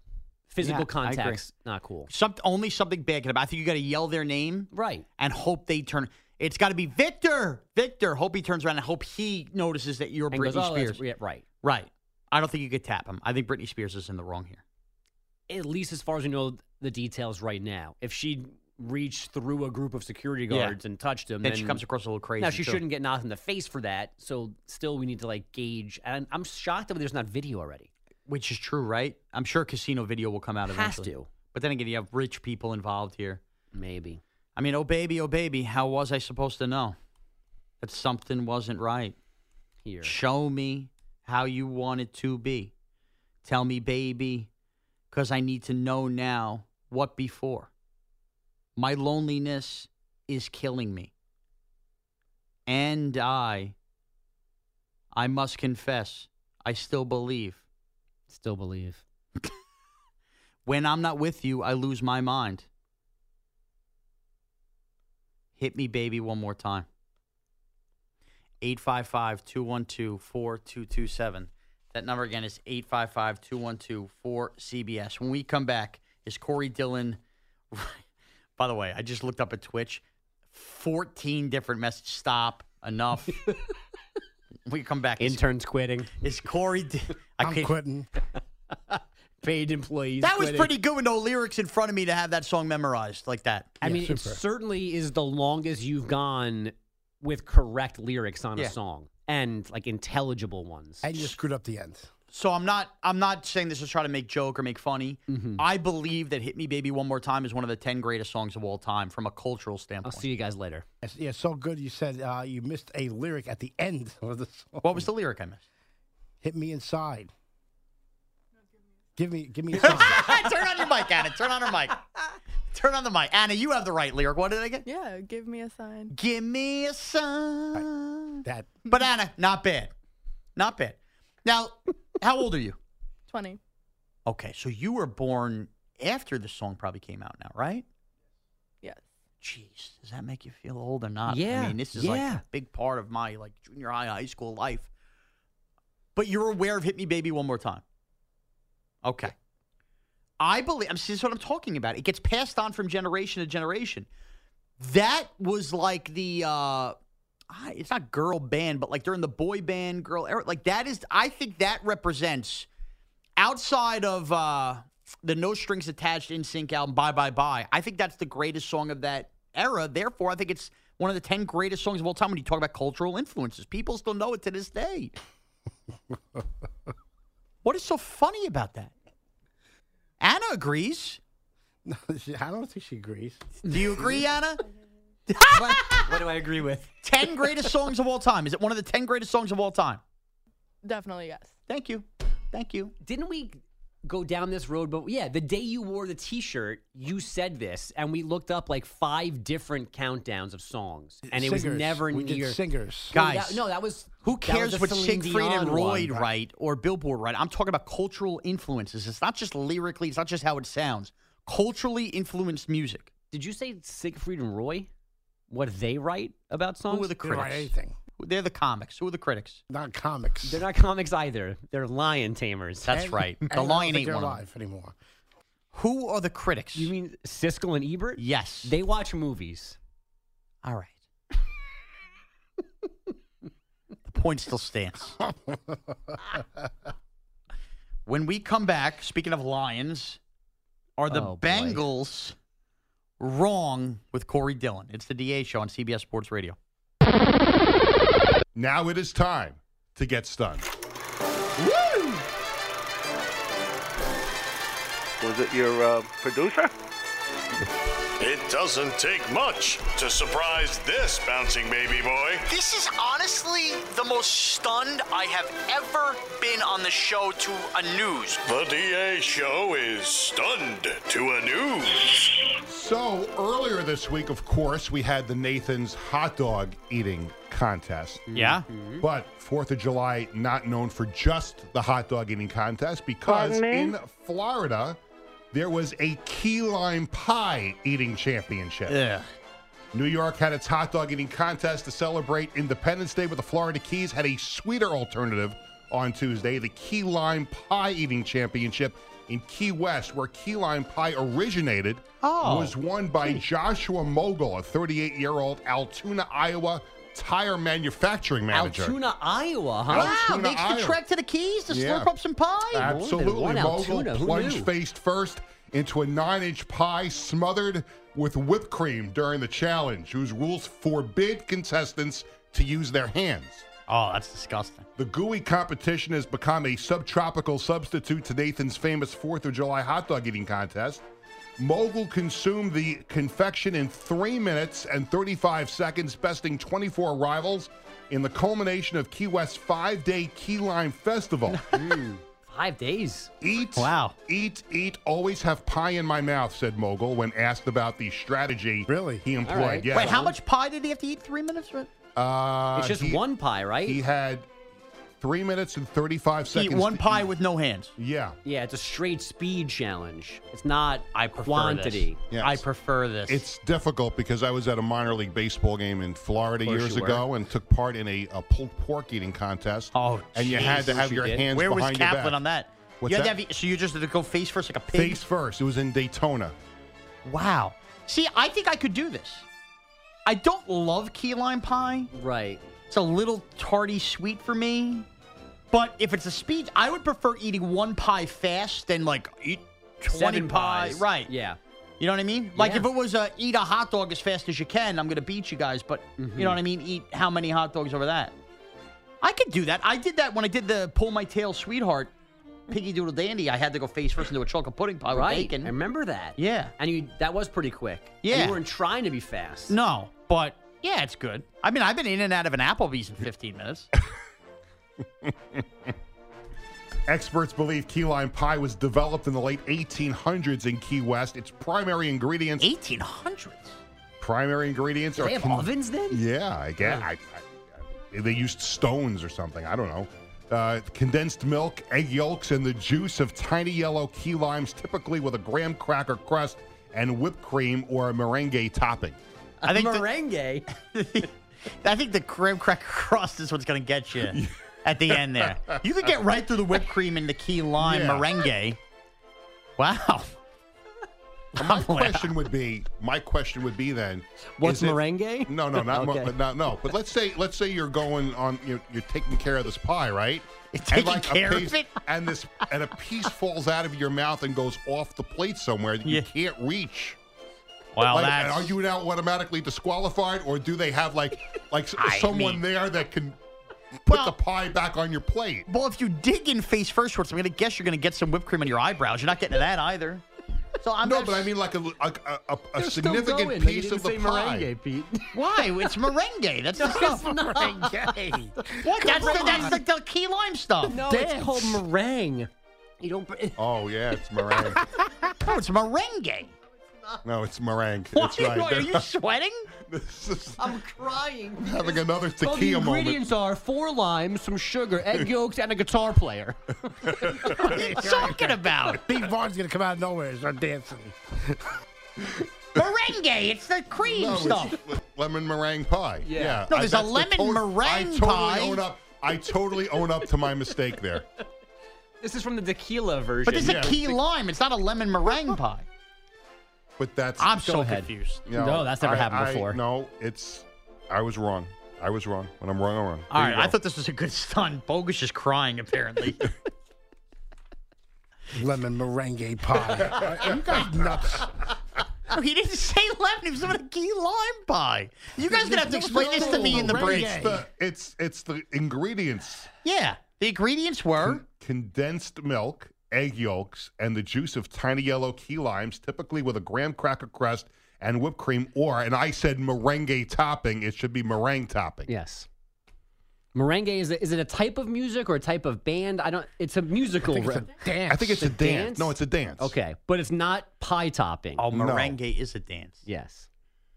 physical yeah, contact's not cool. Some, only something bad can happen. I think you got to yell their name, right, and hope they turn. It's got to be Victor. Victor. Hope he turns around and hope he notices that you're and Britney goes, oh, Spears. Yeah, right, right. I don't think you could tap him. I think Britney Spears is in the wrong here. At least as far as we know the details right now. If she reached through a group of security guards yeah. and touched him. Then, then she comes across a little crazy. Now, she too. shouldn't get knocked in the face for that, so still we need to, like, gauge. And I'm shocked that there's not video already. Which is true, right? I'm sure casino video will come out Has eventually. Has to. But then again, you have rich people involved here. Maybe. I mean, oh, baby, oh, baby, how was I supposed to know that something wasn't right? Here. Show me how you want it to be. Tell me, baby, because I need to know now what before. My loneliness is killing me. And I, I must confess, I still believe. Still believe. When I'm not with you, I lose my mind. Hit me, baby, one more time. eight five five, two one two, four two two seven. That number again is eight five five, two one two, four C B S. When we come back, is Corey Dillon... By the way, I just looked up at Twitch. fourteen different messages. Stop. Enough. We come back. Interns is, quitting. Is Corey... Di- I I'm could- quitting. Paid employees. That was quitting. Pretty good with no lyrics in front of me to have that song memorized like that. I yeah, mean, super. It certainly is the longest you've gone with correct lyrics on yeah. a song and like intelligible ones. And you screwed up the end. So I'm not I'm not saying this to try to make joke or make funny. Mm-hmm. I believe that Hit Me Baby One More Time is one of the ten greatest songs of all time from a cultural standpoint. I'll see you guys later. Yeah, so good you said uh, you missed a lyric at the end of the song. What was the lyric I missed? Hit me inside. Give me give me inside. Turn on your mic, Anna. Turn on her mic. Turn on the mic. Anna, you have the right lyric. What did I get? Yeah, give me a sign. Give me a sign. Right. That. But Anna, not bad. Not bad. Now, how old are you? twenty. Okay, so you were born after the song probably came out now, right? Yes. Jeez, does that make you feel old or not? Yeah. I mean, this is yeah. like a big part of my like junior high, high school life. But you're aware of Hit Me Baby One More Time. Okay. I believe, this is what I'm talking about. It gets passed on from generation to generation. That was like the, uh, it's not girl band, but like during the boy band, girl era. Like that is, I think that represents, outside of uh, the No Strings Attached NSYNC album, Bye Bye Bye, I think that's the greatest song of that era. Therefore, I think it's one of the ten greatest songs of all time when you talk about cultural influences. People still know it to this day. What is so funny about that? Anna agrees. No, she, I don't think she agrees. Do you agree, Anna? what, what do I agree with? Ten greatest songs of all time. Is it one of the ten greatest songs of all time? Definitely, yes. Thank you. Thank you. Didn't we go down this road? But yeah, the day you wore the T-shirt, you said this, and we looked up like five different countdowns of songs, and singers. It was never we near did singers. Guys, no that, no, that was who cares was what Siegfried and Roy one, right or Billboard right? I'm talking about cultural influences. It's not just lyrically. It's not just how it sounds. Culturally influenced music. Did you say Siegfried and Roy? What they write about songs? Who are the critics? They write anything. They're the comics. Who are the critics? Not comics. They're not comics either. They're lion tamers. That's and, right. The lion ain't one alive anymore. Who are the critics? You mean Siskel and Ebert? Yes. They watch movies. All right. The point still stands. When we come back, speaking of lions, are the oh, Bengals wrong with Corey Dillon? It's the D A Show on C B S Sports Radio. Now it is time to get stunned. Woo! Was it your uh, producer? It doesn't take much to surprise this bouncing baby boy. This is honestly the most stunned I have ever been on the show to a news. The D A Show is stunned to a news. So earlier this week, of course, we had the Nathan's hot dog eating contest. Yeah. Mm-hmm. But fourth of July, not known for just the hot dog eating contest, because in Florida, there was a key lime pie eating championship. Yeah. New York had its hot dog eating contest to celebrate Independence Day, but the Florida Keys had a sweeter alternative on Tuesday, the key lime pie eating championship in Key West, where key lime pie originated, oh. was won by Jeez. Joshua Mogul, a thirty-eight-year-old Altoona, Iowa tire manufacturing manager. Altoona, Iowa, huh? Wow, makes the trek to the Keys to yeah. slurp up some pie? Absolutely. Mogul plunged face-first into a nine-inch pie smothered with whipped cream during the challenge, whose rules forbid contestants to use their hands. Oh, that's disgusting. The gooey competition has become a subtropical substitute to Nathan's famous fourth of July hot dog eating contest. Mogul consumed the confection in three minutes and thirty-five seconds, besting twenty-four rivals in the culmination of Key West's five-day Key Lime Festival. mm. Five days. Eat, wow. eat, eat, always have pie in my mouth, said Mogul when asked about the strategy really? he employed. Right. Yes. Wait, how much pie did he have to eat? Three minutes? Uh, it's just he, one pie, right? He had three minutes and thirty-five seconds. Eat one pie eat. with no hands. Yeah. Yeah, it's a straight speed challenge. It's not I prefer quantity. Yes. I prefer this. It's difficult because I was at a minor league baseball game in Florida For years sure. ago and took part in a, a pulled pork eating contest. Oh, And geez. you had to have you your did. hands Where behind your back. Where was Kaplan on that? What's you had that? To have, so you just had to go face first like a pig? Face first. It was in Daytona. Wow. See, I think I could do this. I don't love key lime pie. Right. It's a little tarty sweet for me. But if it's a speed, I would prefer eating one pie fast than, like, eat twenty pies. Right. Yeah. You know what I mean? Like, yeah. if it was a eat a hot dog as fast as you can, I'm going to beat you guys. But, mm-hmm. you know what I mean? Eat how many hot dogs over that? I could do that. I did that when I did the Pull My Tail Sweetheart Piggy Doodle Dandy. I had to go face first into a chocolate pudding pie right. with bacon. I remember that. Yeah. And you that was pretty quick. Yeah. And you weren't trying to be fast. No, but... Yeah, it's good. I mean, I've been in and out of an Applebee's in fifteen minutes. Experts believe key lime pie was developed in the late eighteen hundreds in Key West. Its primary ingredients... eighteen hundreds? Primary ingredients are... They have ovens then? Yeah, I guess. Yeah. I, I, they used stones or something. I don't know. Uh, condensed milk, egg yolks, and the juice of tiny yellow key limes, typically with a graham cracker crust and whipped cream or a meringue topping. I think meringue. The, I think the graham cracker crust is what's going to get you at the end there. You could get right through the whipped cream and the key lime yeah. meringue. Wow. My question would be. My question would be then. What's meringue? It, no, no, not, okay. but not no. But let's say let's say you're going on. You're, you're taking care of this pie, right? You're taking like care piece, of it. And this and a piece falls out of your mouth and goes off the plate somewhere that yeah. you can't reach. Well, like, that's... Are you now automatically disqualified, or do they have, like, like someone mean... there that can put well, the pie back on your plate? Well, if you dig in face first, I'm going to guess you're going to get some whipped cream on your eyebrows. You're not getting to that either. So I'm no, not... but I mean, like, a, a, a, a significant piece of the pie. Meringue, Pete. Why? It's meringue. That's no, the stuff. Meringue. What? That's, the, that's the, the key lime stuff. No, Dance. It's called meringue. You don't... Oh, yeah, it's meringue. No, it's meringue. No, it's meringue. What? Right. Are you sweating? This is I'm crying. Having another tequila moment. Well, the ingredients moment. are four limes, some sugar, egg yolks, and a guitar player. What are you talking about? Big Vaughn's going to come out of nowhere and start dancing. Meringue. It's the cream no, stuff. Lemon meringue pie. Yeah. yeah. No, there's I, a lemon the meringue I totally pie. Own up, I totally own up to my mistake there. This is from the tequila version. But this is yeah, a key lime. It's not a lemon meringue pie. But that's I'm so confused. You know, no, that's never I, happened before. I, no, it's I was wrong. I was wrong. When I'm wrong, I'm wrong. All there right, I thought this was a good stunt. Bogus is crying apparently. Lemon meringue pie. You guys nuts. No, he didn't say lemon. He was talking about a key lime pie. You guys gonna have to explain this to me in the break. It's the, it's it's the ingredients. Yeah, the ingredients were Con- condensed milk. Egg yolks, and the juice of tiny yellow key limes, typically with a graham cracker crust and whipped cream, or, and I said meringue topping, it should be meringue topping. Yes. Meringue, is it, is it a type of music or a type of band? I don't, it's a musical. I think it's re- a dance. I think it's a, a dance. dance. No, it's a dance. Okay, but it's not pie topping. Oh, meringue no. is a dance. Yes.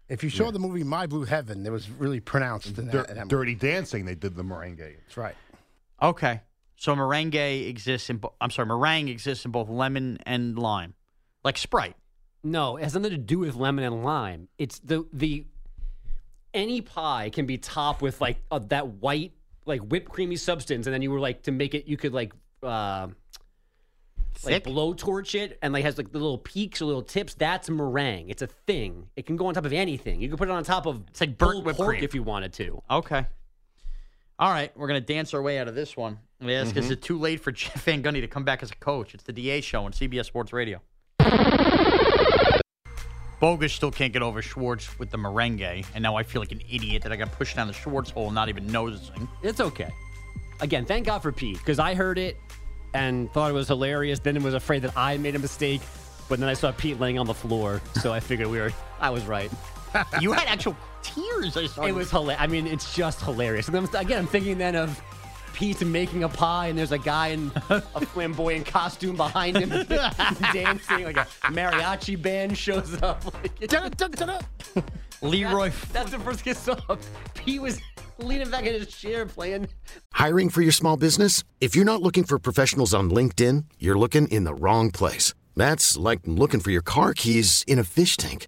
If you saw yeah. the movie My Blue Heaven, it was really pronounced in that, in that Dirty movie. Dancing, they did the meringue. That's right. Okay. So meringue exists in, bo- I'm sorry, meringue exists in both lemon and lime, like Sprite. No, it has nothing to do with lemon and lime. It's the, the any pie can be topped with like uh, that white, like whipped creamy substance. And then you were like, to make it, you could like, uh, like blowtorch it and like has like the little peaks or little tips. That's meringue. It's a thing. It can go on top of anything. You can put it on top of it's like burnt whipped cream if you wanted to. Okay. All right, we're going to dance our way out of this one. I'm going to ask, mm-hmm. is it too late for Jeff Van Gundy to come back as a coach? It's the D A show on C B S Sports Radio. Bogus still can't get over Schwartz with the meringue, and now I feel like an idiot that I got pushed down the Schwartz hole and not even noticing. It's okay. Again, thank God for Pete, because I heard it and thought it was hilarious, then was afraid that I made a mistake. But then I saw Pete laying on the floor, so I figured we were. I was right. You had actual tears. I saw it you. was hilarious. I mean, it's just hilarious. And then, again, I'm thinking then of Pete making a pie, and there's a guy in a flamboyant costume behind him dancing. Like a mariachi band shows up. Like, da, da, da, da. Leroy. That's, that's the first kiss up. Pete was leaning back in his chair playing. Hiring for your small business? If you're not looking for professionals on LinkedIn, you're looking in the wrong place. That's like looking for your car keys in a fish tank.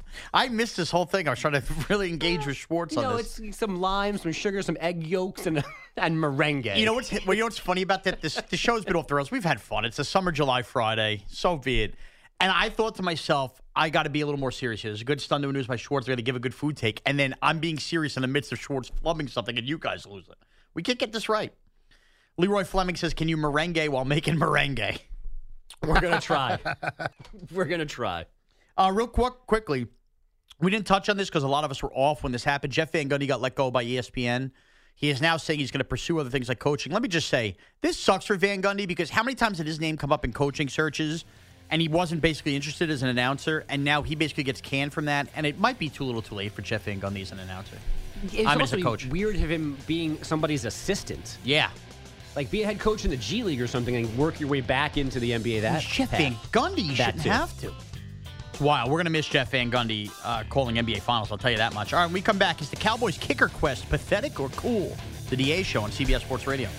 I missed this whole thing. I was trying to really engage with Schwartz you know, on this. No, it's some lime, some sugar, some egg yolks, and and merengue. You know what's well, you know what's funny about that? This the show's been off the rails. We've had fun. It's a summer July Friday. So be it. And I thought to myself, I got to be a little more serious here. There's a good stunt news by Schwartz. We're going to give a good food take. And then I'm being serious in the midst of Schwartz plumbing something, and you guys lose it. We can't get this right. Leroy Fleming says, can you merengue while making merengue? We're going to try. We're going to try. Uh, real quick, quickly. We didn't touch on this because a lot of us were off when this happened. Jeff Van Gundy got let go by E S P N. He is now saying he's going to pursue other things like coaching. Let me just say, this sucks for Van Gundy because how many times did his name come up in coaching searches and he wasn't basically interested as an announcer, and now he basically gets canned from that, and it might be too little too late for Jeff Van Gundy as an announcer. It's I mean, also as a coach. Weird of him being somebody's assistant. Yeah. Like, be a head coach in the G League or something and work your way back into the N B A that Jeff Van Gundy, you shouldn't too. have to. Wow, we're going to miss Jeff Van Gundy uh, calling N B A Finals, I'll tell you that much. All right, when we come back, is the Cowboys kicker quest pathetic or cool? The D A Show on C B S Sports Radio.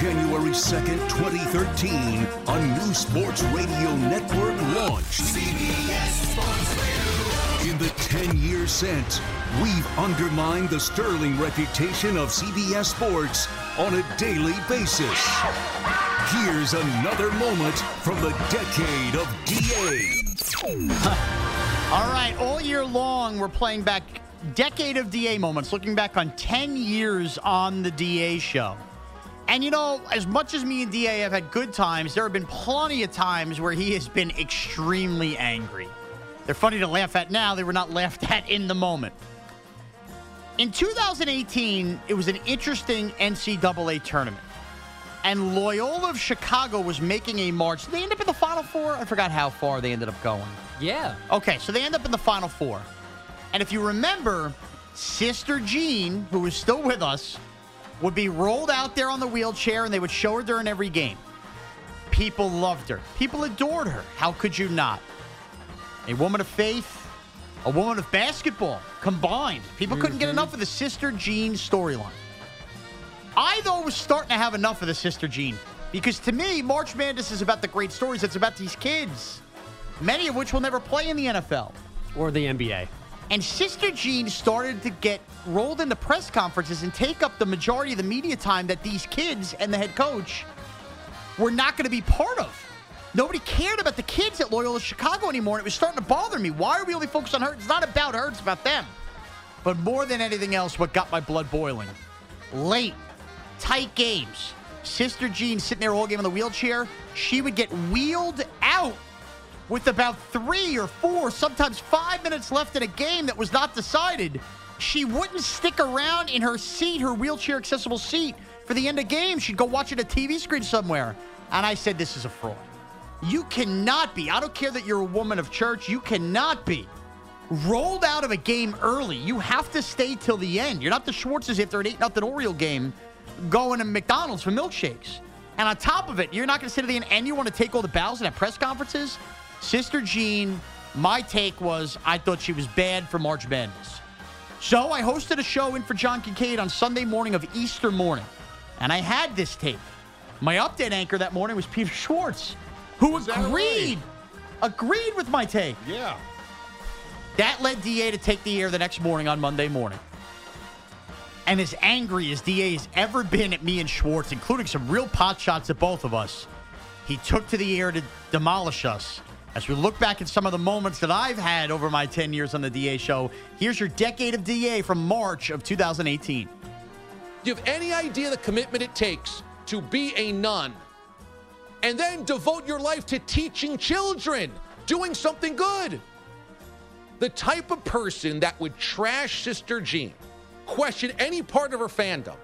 January second, twenty thirteen, a new sports radio network launched. C B S Sports Radio. In the ten years since, we've undermined the sterling reputation of C B S Sports on a daily basis. Here's another moment from the decade of D A. All right, all year long, we're playing back decade of D A moments, looking back on ten years on the D A Show. And, you know, as much as me and D A have had good times, there have been plenty of times where he has been extremely angry. They're funny to laugh at now. They were not laughed at in the moment. In two thousand eighteen, it was an interesting N C double A tournament. And Loyola of Chicago was making a march. Did they end up in the Final Four? I forgot how far they ended up going. Yeah. Okay, so they end up in the Final Four. And if you remember, Sister Jean, who is still with us, would be rolled out there on the wheelchair, and they would show her during every game. People loved her. People adored her. How could you not? A woman of faith, a woman of basketball combined. People mm-hmm. couldn't get enough of the Sister Jean storyline. I, though, was starting to have enough of the Sister Jean because, to me, March Madness is about the great stories. It's about these kids, many of which will never play in the N F L. Or the N B A. And Sister Jean started to get rolled into press conferences and take up the majority of the media time that these kids and the head coach were not going to be part of. Nobody cared about the kids at Loyola Chicago anymore, and it was starting to bother me. Why are we only focused on her? It's not about her. It's about them. But more than anything else, what got my blood boiling? Late, tight games. Sister Jean sitting there all game in the wheelchair. She would get wheeled out with about three or four, sometimes five minutes left in a game that was not decided. She wouldn't stick around in her seat, her wheelchair-accessible seat, for the end of game. She'd go watch it on a T V screen somewhere. And I said, this is a fraud. You cannot be, I don't care that you're a woman of church, you cannot be rolled out of a game early. You have to stay till the end. You're not the Schwartzes after an eight nothing Oriole game going to McDonald's for milkshakes. And on top of it, you're not going to sit at the end and you want to take all the bows and have press conferences? Sister Jean, my take was I thought she was bad for March Madness. So I hosted a show in for John Kincaid on Sunday morning of Easter morning. And I had this tape. My update anchor that morning was Peter Schwartz, who was agreed, right? agreed with my take. Yeah. That led D A to take the air the next morning on Monday morning. And as angry as D A has ever been at me and Schwartz, including some real pot shots at both of us, he took to the air to demolish us. As we look back at some of the moments that I've had over my ten years on the D A show, here's your decade of D A from March of two thousand eighteen. Do you have any idea the commitment it takes to be a nun and then devote your life to teaching children, doing something good? The type of person that would trash Sister Jean, question any part of her fandom,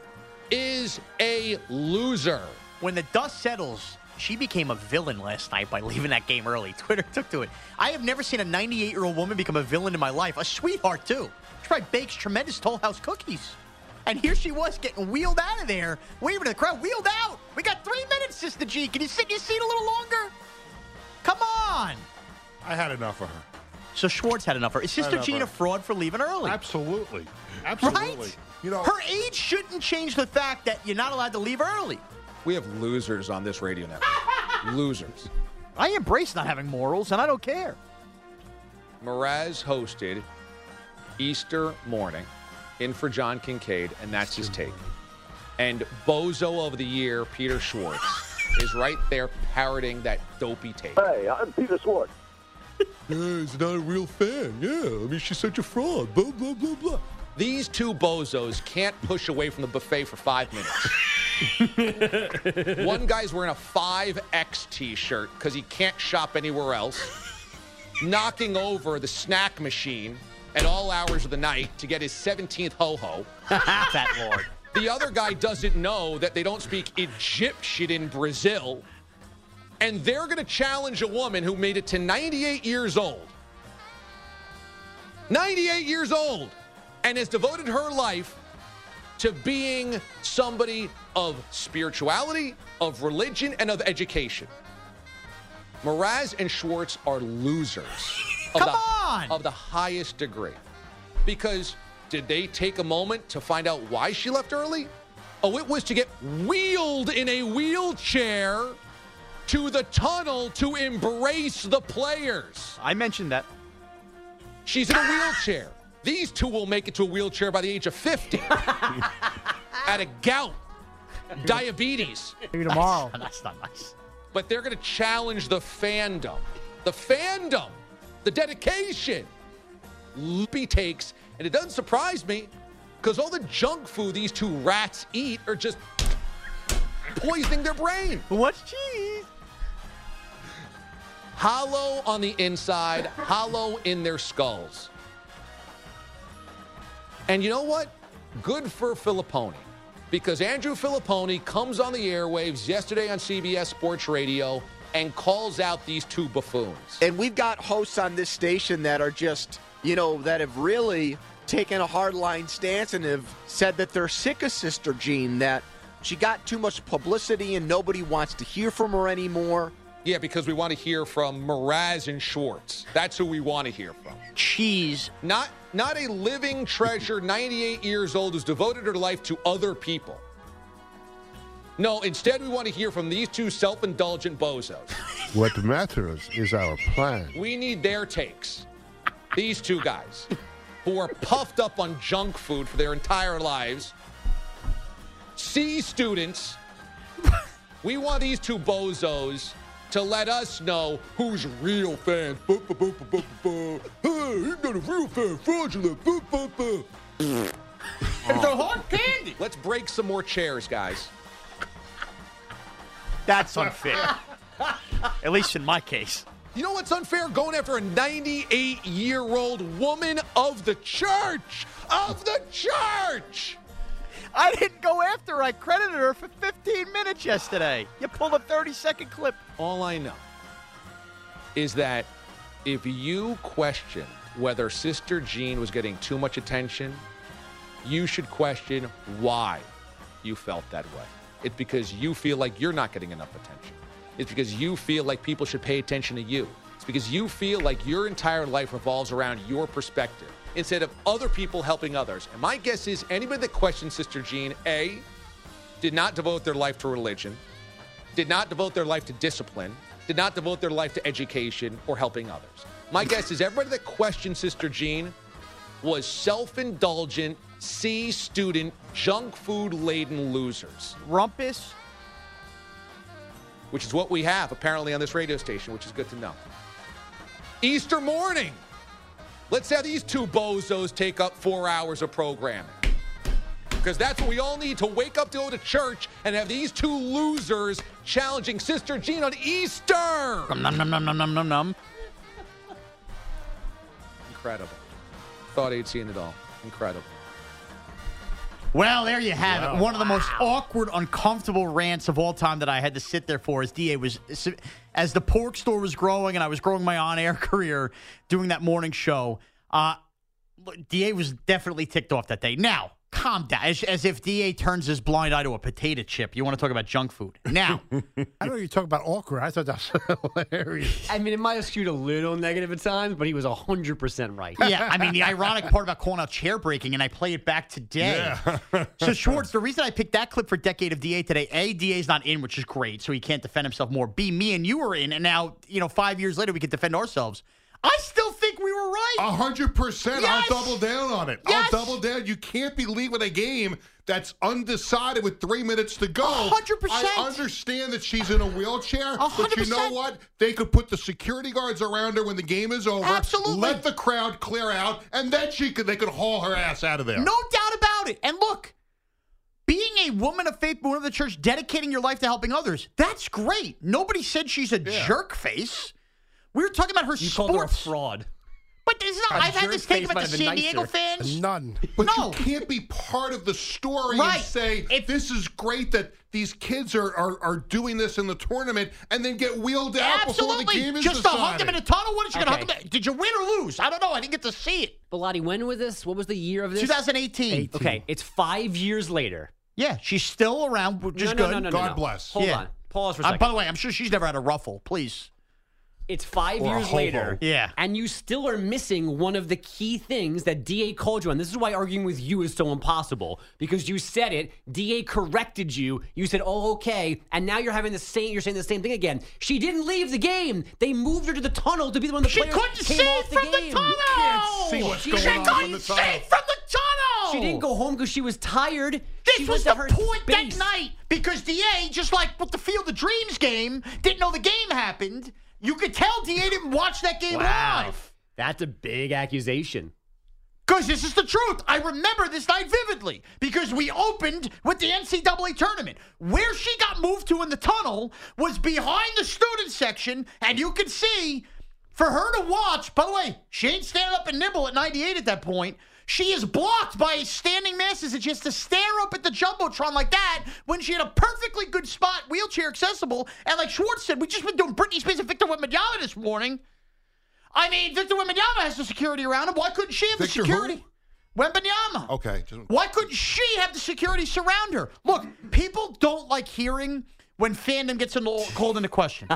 is a loser. When the dust settles, she became a villain last night by leaving that game early. Twitter took to it. I have never seen a ninety-eight-year-old woman become a villain in my life. A sweetheart, too. She probably bakes tremendous Toll House cookies. And here she was getting wheeled out of there, waving to the crowd, wheeled out. We got three minutes, Sister G. Can you sit in your seat a little longer? Come on. I had enough of her. So Schwartz had enough of her. Is Sister Jean a fraud for leaving early? Absolutely. Absolutely. Right? You know, her age shouldn't change the fact that you're not allowed to leave early. We have losers on this radio network. Losers. I embrace not having morals, and I don't care. Morash hosted Easter morning in for John Kincaid, and that's his take. And Bozo of the Year, Peter Schwartz, is right there parroting that dopey take. Hey, I'm Peter Schwartz. He's not a real fan. Yeah, I mean, she's such a fraud. Blah, blah, blah, blah. These two bozos can't push away from the buffet for five minutes. One guy's wearing a five X T-shirt because he can't shop anywhere else, knocking over the snack machine at all hours of the night to get his seventeenth ho-ho. That lord. The other guy doesn't know that they don't speak Egyptian in Brazil. And they're going to challenge a woman who made it to ninety-eight years old. ninety-eight years old. And has devoted her life to being somebody of spirituality, of religion, and of education. Morash and Schwartz are losers. Of Come the, on! Of the highest degree. Because did they take a moment to find out why she left early? Oh, it was to get wheeled in a wheelchair to the tunnel to embrace the players. I mentioned that. She's in a wheelchair. These two will make it to a wheelchair by the age of fifty. At a gout, diabetes. Maybe tomorrow. That's, that's not nice. But they're going to challenge the fandom. The fandom. The dedication. Loopy takes. And it doesn't surprise me because all the junk food these two rats eat are just poisoning their brain. What's cheese? Hollow on the inside, hollow in their skulls. And you know what? Good for Filippone, because Andrew Filippone comes on the airwaves yesterday on C B S Sports Radio and calls out these two buffoons. And we've got hosts on this station that are just, you know, that have really taken a hardline stance and have said that they're sick of Sister Jean, that she got too much publicity and nobody wants to hear from her anymore. Yeah, because we want to hear from Morash and Schwartz. That's who we want to hear from. Cheese. Not not a living treasure, ninety-eight years old, who's devoted her life to other people. No, instead we want to hear from these two self-indulgent bozos. What matters is our plan. We need their takes. These two guys who are puffed up on junk food for their entire lives. C students. We want these two bozos to let us know who's real fans. Hey, he's not a real fan, fraudulent. Boo, boo, boo. It's a hard candy. Let's break some more chairs, guys. That's unfair. At least in my case. You know what's unfair? Going after a ninety-eight-year-old woman of the church. Of the church! I didn't go after her. I credited her for fifteen minutes yesterday. You pulled a thirty-second clip. All I know is that if you question whether Sister Jean was getting too much attention, you should question why you felt that way. It's because you feel like you're not getting enough attention. It's because you feel like people should pay attention to you. It's because you feel like your entire life revolves around your perspective instead of other people helping others. And my guess is anybody that questions Sister Jean, A, did not devote their life to religion, did not devote their life to discipline, did not devote their life to education or helping others. My guess is everybody that questioned Sister Jean was self-indulgent, C student, junk food-laden losers. Rumpus. Which is what we have, apparently, on this radio station, which is good to know. Easter morning. Let's have these two bozos take up four hours of programming. Because that's what we all need to wake up to go to church and have these two losers challenging Sister Jean on Easter. Nom, nom, nom, nom, nom, nom, nom. Incredible. Thought he'd seen it all. Incredible. Well, there you have wow. it. One of the most wow. awkward, uncomfortable rants of all time that I had to sit there for as D A was, as the pork store was growing and I was growing my on-air career doing that morning show, uh, D A was definitely ticked off that day. Now, calm down. As, as if D A turns his blind eye to a potato chip. You want to talk about junk food. Now. I don't know you talk about awkward. I thought that was hilarious. I mean, it might have skewed a little negative at times, but he was one hundred percent right. Yeah, I mean, the ironic part about calling out chair breaking, and I play it back today. Yeah. So, Schwartz, the reason I picked that clip for Decade of D A today, A, D A's not in, which is great, so he can't defend himself more. B, me and you are in, and now, you know, five years later, we can defend ourselves. I still think we were right. A hundred percent. I'll double down on it. Yes. I'll double down. You can't be leaving a game that's undecided with three minutes to go. A hundred percent. I understand that she's in a wheelchair, a hundred percent. But you know what? They could put the security guards around her when the game is over. Absolutely. Let the crowd clear out, and then she could. They could haul her ass out of there. No doubt about it. And look, being a woman of faith, born of the church, dedicating your life to helping others—that's great. Nobody said she's a yeah. jerk face. We were talking about her you sports. You called her a fraud. But it's not. I've had this take about the San nicer. Diego fans. None. But no. You can't be part of the story right. and say, if, this is great that these kids are, are, are doing this in the tournament and then get wheeled out before the game is just decided. Just to hug them in a tunnel? What is you okay. going to hug them? Did you win or lose? I don't know. I didn't get to see it. Bilotti, when was this? What was the year of this? twenty eighteen. eighteen. Okay. It's five years later. Yeah. She's still around, which no, is no, good. No, no, God no. bless. Hold yeah. on. Pause for a second. Um, by the way, I'm sure she's never had a ruffle. Please. It's five or years later, yeah. and you still are missing one of the key things that D A called you on. This is why arguing with you is so impossible, because you said it, D A corrected you, you said, oh, okay, and now you're having the same, you're saying the same thing again. She didn't leave the game. They moved her to the tunnel to be the one that players came off the game. She couldn't see from the tunnel! You can't see what's going on in the tunnel. She couldn't see from the tunnel! She didn't go home because she was tired. This was the point that night, because D A, just like with the Field of Dreams game, didn't know the game happened. You could tell D A didn't watch that game wow. live. That's a big accusation. Because this is the truth. I remember this night vividly because we opened with the N C double A tournament. Where she got moved to in the tunnel was behind the student section, and you could see for her to watch. By the way, she ain't standing up and nibble at ninety-eight at that point. She is blocked by standing masses and she has to stare up at the Jumbotron like that when she had a perfectly good spot, wheelchair accessible. And like Schwartz said, we just been doing Britney Spears and Victor Wembanyama this morning. I mean, Victor Wembanyama has the security around him. Why couldn't she have Victor the security? Who? Wembanyama. Okay. Why couldn't she have the security surround her? Look, people don't like hearing when fandom gets called into question.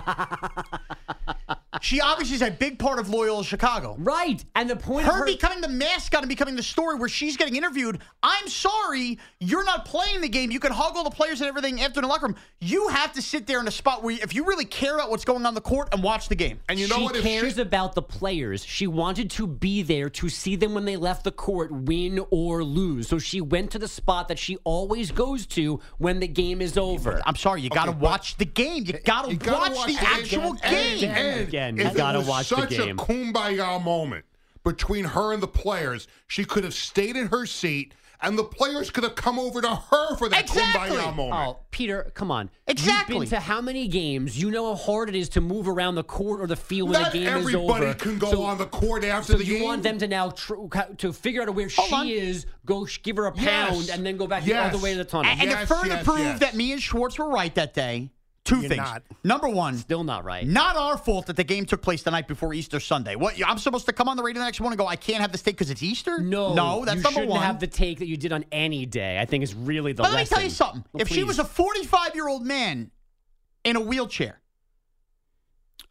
She obviously is a big part of Loyola Chicago. Right. And the point her of her... becoming the mascot and becoming the story where she's getting interviewed, I'm sorry, you're not playing the game. You can hog all the players and everything after in the locker room. You have to sit there in a spot where you, if you really care about what's going on the court and watch the game. And you know she what? If cares she... about the players. She wanted to be there to see them when they left the court, win or lose. So she went to the spot that she always goes to when the game is over. I'm sorry. You got to okay, watch the game. You got to watch, watch the game, actual game. game. And, and, Again, you got to watch the game. It was such a kumbaya moment between her and the players. She could have stayed in her seat, and the players could have come over to her for that exactly. kumbaya moment. Oh, Peter, come on. Exactly. You've been to how many games? You know how hard it is to move around the court or the field when Not the game is over. Everybody can go so, on the court after so the you game. You want them to now tr- to figure out where Hold she on. is, go give her a pound, yes. and then go back yes. the other way to the tunnel. And, and yes, to further yes, prove yes. that me and Schwartz were right that day, Two You're things. Not. Number one. Still not right. Not our fault that the game took place the night before Easter Sunday. What? I'm supposed to come on the radio the next morning and go, I can't have this take because it's Easter? No. No, that's number one. You shouldn't have the take that you did on any day. I think is really the but lesson. Let me tell you something. Well, if please. she was a forty-five-year-old man in a wheelchair.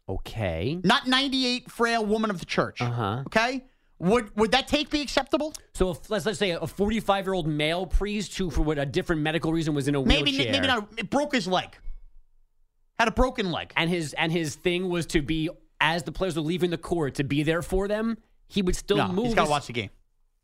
Okay. Not ninety-eight frail woman of the church. Uh-huh. Okay? Would would that take be acceptable? So if, let's let's say a forty-five-year-old male priest who, for what a different medical reason, was in a wheelchair. Maybe, maybe not. It broke his leg. Had a broken leg. And his and his thing was to be, as the players were leaving the court, to be there for them, he would still no, move. He's got to his... watch the game.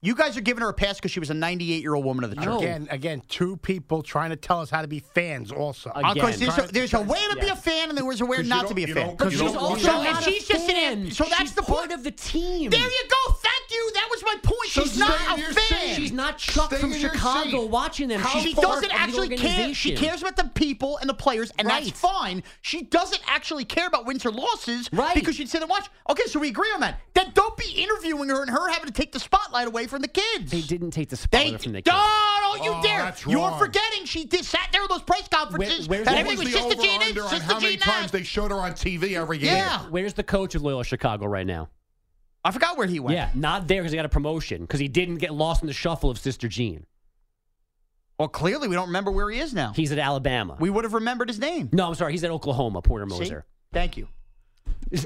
You guys are giving her a pass because she was a ninety-eight-year-old woman of the church. No. Again, again, two people trying to tell us how to be fans also. Because there's, a, there's a way to yes. be a fan and there was a way not to be a fan. Because she's also not a fan. So that's she's the point. Part of the team. There you go. Thank you. That was my point. So she's not a fan. Seat. She's not Chuck stay from Chicago watching them. How she doesn't actually care. She cares about the people and the players, and right. that's fine. She doesn't actually care about wins or losses right. because she'd sit and watch. Okay, so we agree on that. Then don't be interviewing her and her having to take the spotlight away from from the kids. They didn't take the spotlight from the kids. Oh, don't you oh, dare. You're wrong. Forgetting she did, sat there in those press conferences. Where, that everything was Sister Gina, Sister How many Gina. times they showed her on T V every year. Yeah. Where's the coach of Loyola Chicago right now? I forgot where he went. Yeah, not there because he got a promotion because he didn't get lost in the shuffle of Sister Jean. Well, clearly we don't remember where he is now. He's at Alabama. We would have remembered his name. No, I'm sorry. He's at Oklahoma, Porter Moser. See? Thank you.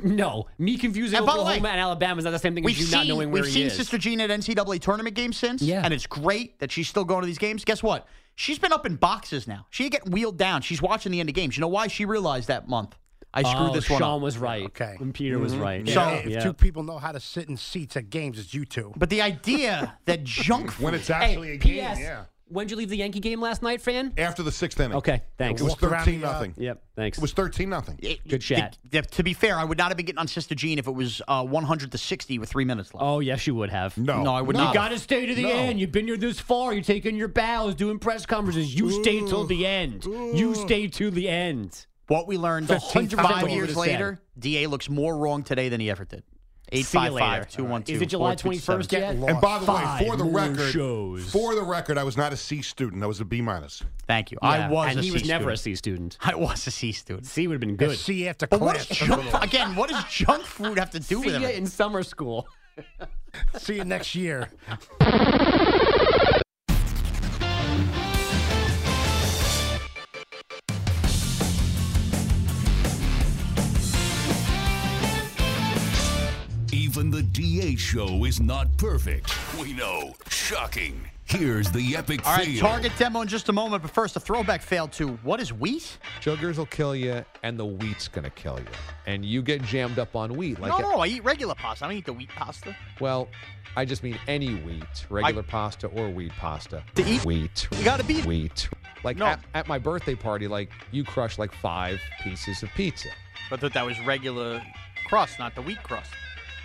No, me confusing and Oklahoma way, and Alabama is not the same thing as you seen, not knowing where he is. We've seen Sister Jean at N C double A tournament games since, yeah. and it's great that she's still going to these games. Guess what? She's been up in boxes now. She get wheeled down. She's watching the end of games. You know why? She realized that month. I screwed oh, this one Sean up. Sean was right. Okay. And Peter mm-hmm. was right. Yeah. So yeah. if yeah. two people know how to sit in seats at games, it's you two. But the idea that junk food. When it's actually hey, a game, P S yeah. When did you leave the Yankee game last night, Fran? After the sixth inning. Okay, thanks. It was thirteen nothing. Yep, thanks. It was thirteen nothing. Good chat. Th- th- to be fair, I would not have been getting on Sister Jean if it was uh, one hundred to sixty with three minutes left. Oh yes, you would have. No, no, I would no. not. You got to stay to the no. end. You've been here this far. You're taking your bows, doing press conferences. You Ooh. stay till the end. Ooh. You stay to the end. What we learned one hundred five years later, D A looks more wrong today than he ever did. eight five five, two one two Is it July twenty-first yet? And by the Five way, for the record, shows. for the record, I was not a C student. I was a B minus. Thank you. Yeah. I was and a C student. And he was never a C student. I was a C student. C would have been good. A C after but class. What junk, again, what does junk food have to do See with it? See you in summer school. See you next year. Even the D A show is not perfect. We know. Shocking. Here's the epic fail. All right, target demo in just a moment, but first a throwback fail to what is wheat? Sugars will kill you, and the wheat's going to kill you. And you get jammed up on wheat. Like no, no, no, I eat regular pasta. I don't eat the wheat pasta. Well, I just mean any wheat, regular I, pasta or wheat pasta. To eat wheat. You got to beat wheat. Like no. at, at my birthday party, like you crushed like five pieces of pizza. But that that was regular crust, not the wheat crust.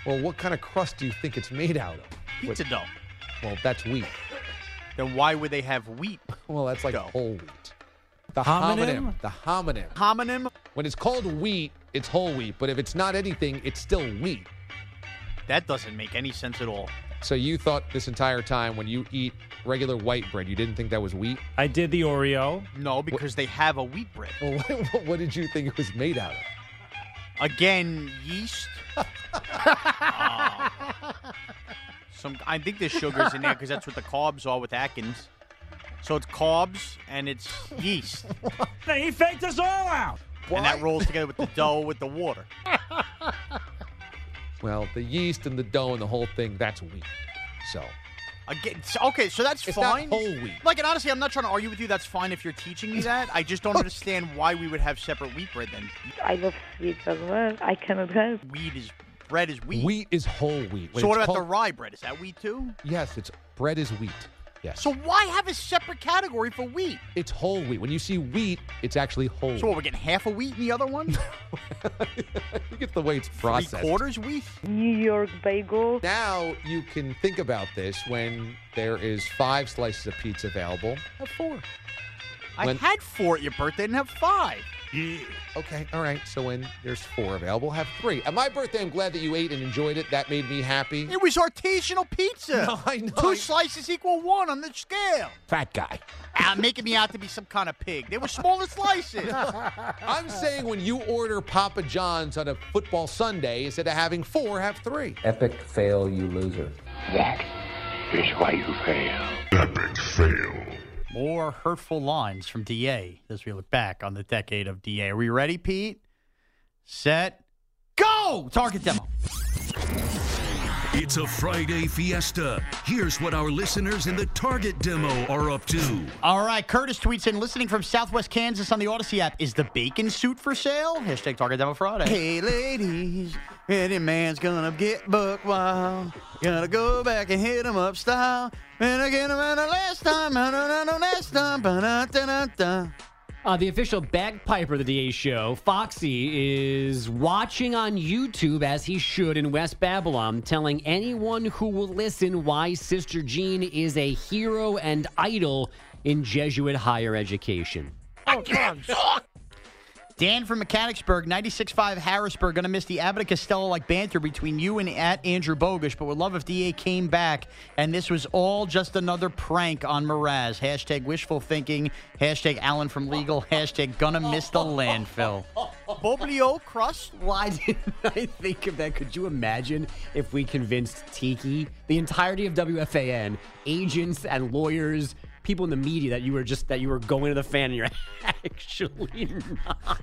Well, what kind of crust do you think it's made out of? Pizza Wait. dough. Well, that's wheat. Then why would they have wheat? Well, that's like dough. whole wheat. The homonym. homonym. The homonym. Homonym. When it's called wheat, it's whole wheat. But if it's not anything, it's still wheat. That doesn't make any sense at all. So you thought this entire time when you eat regular white bread, you didn't think that was wheat? I did the Oreo. No, because what? they have a wheat bread. Well, what, what did you think it was made out of? Again, yeast. uh, some, I think there's sugars in there because that's what the carbs are with Atkins. So it's carbs and it's yeast. He faked us all out. Why? And that rolls together with the dough with the water. Well, the yeast and the dough and the whole thing, that's wheat. So. Again, okay, so that's it's fine. Not whole wheat. Like, and honestly, I'm not trying to argue with you. That's fine if you're teaching me that. I just don't understand why we would have separate wheat bread then. I love sweet as well. I cannot help. Wheat is bread is wheat. Wheat is whole wheat. When so what about whole... the rye bread? Is that wheat too? Yes, it's bread is wheat. Yes. So why have a separate category for wheat? It's whole wheat. When you see wheat, it's actually whole. So what, we're getting half a wheat in the other one? I think it's the way it's processed. Three quarters wheat? New York bagel. Now you can think about this when there is five slices of pizza available. Have four. When... I had four at your birthday and have five. Yeah. Okay, all right. So when there's four available, have three. At my birthday, I'm glad that you ate and enjoyed it. That made me happy. It was artisanal pizza. No, I know. Two I... slices equal one on the scale. Fat guy. Uh, making me out to be some kind of pig. They were smaller slices. No, I'm saying when you order Papa John's on a football Sunday, instead of having four, have three. Epic fail, you loser. That is why you fail. Epic fail. More hurtful lines from D A as we look back on the decade of D A. Are we ready, Pete? Set, go! Target demo. It's a Friday fiesta. Here's what our listeners in the Target demo are up to. All right, Curtis tweets in, listening from Southwest Kansas on the Odyssey app, is the bacon suit for sale? Hashtag Target Demo Friday. Hey, ladies, any man's gonna get buck wild. Gonna go back and hit him up style. And again, and the last time, and the last time, ba-da-da-da-da. Uh, the official bagpiper of the D A show, Foxy, is watching on YouTube, as he should, in West Babylon, telling anyone who will listen why Sister Jean is a hero and idol in Jesuit higher education. Oh, God. Dan from Mechanicsburg, ninety-six point five Harrisburg, going to miss the Abbott Costello-like banter between you and at Andrew Bogush, but would love if D A came back, and this was all just another prank on Mraz. Hashtag wishful thinking, hashtag Alan from Legal, hashtag gonna miss the landfill. Boblio crust? Why didn't I think of that? Could you imagine if we convinced Tiki, the entirety of W F A N, agents and lawyers, people in the media, that you were just that you were going to the fan and you're actually not.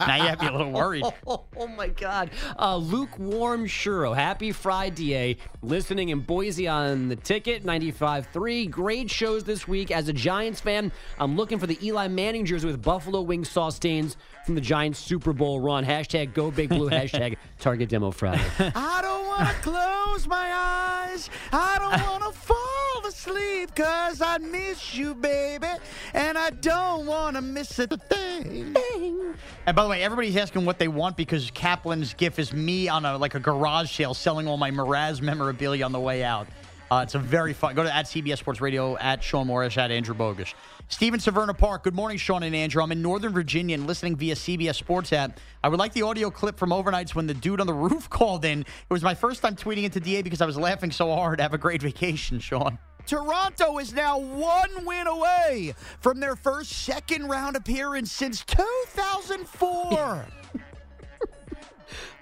Now you have to be a little worried. Oh, oh, oh my God. Uh, lukewarm Shuro. Happy Friday. Listening in Boise on the ticket, ninety-five point three. Great shows this week. As a Giants fan, I'm looking for the Eli Manning jersey with buffalo wing sauce stains from the Giants Super Bowl run. Hashtag Go Big Blue. Hashtag Target Demo Friday. I don't want to close my eyes. I don't want to fall asleep because I miss you, baby, and I don't want to miss a thing. And by the way, everybody's asking what they want because Kaplan's gif is me on a like a garage sale selling all my Mraz memorabilia on the way out. Uh, it's a very fun. Go to at C B S Sports Radio, at Sean Morash, at Andrew Bogush. Steven Severna Park, good morning, Sean and Andrew. I'm in Northern Virginia and listening via C B S Sports app. I would like the audio clip from overnights when the dude on the roof called in. It was my first time tweeting into D A because I was laughing so hard. Have a great vacation, Sean. Toronto is now one win away from their first second-round appearance since two thousand four.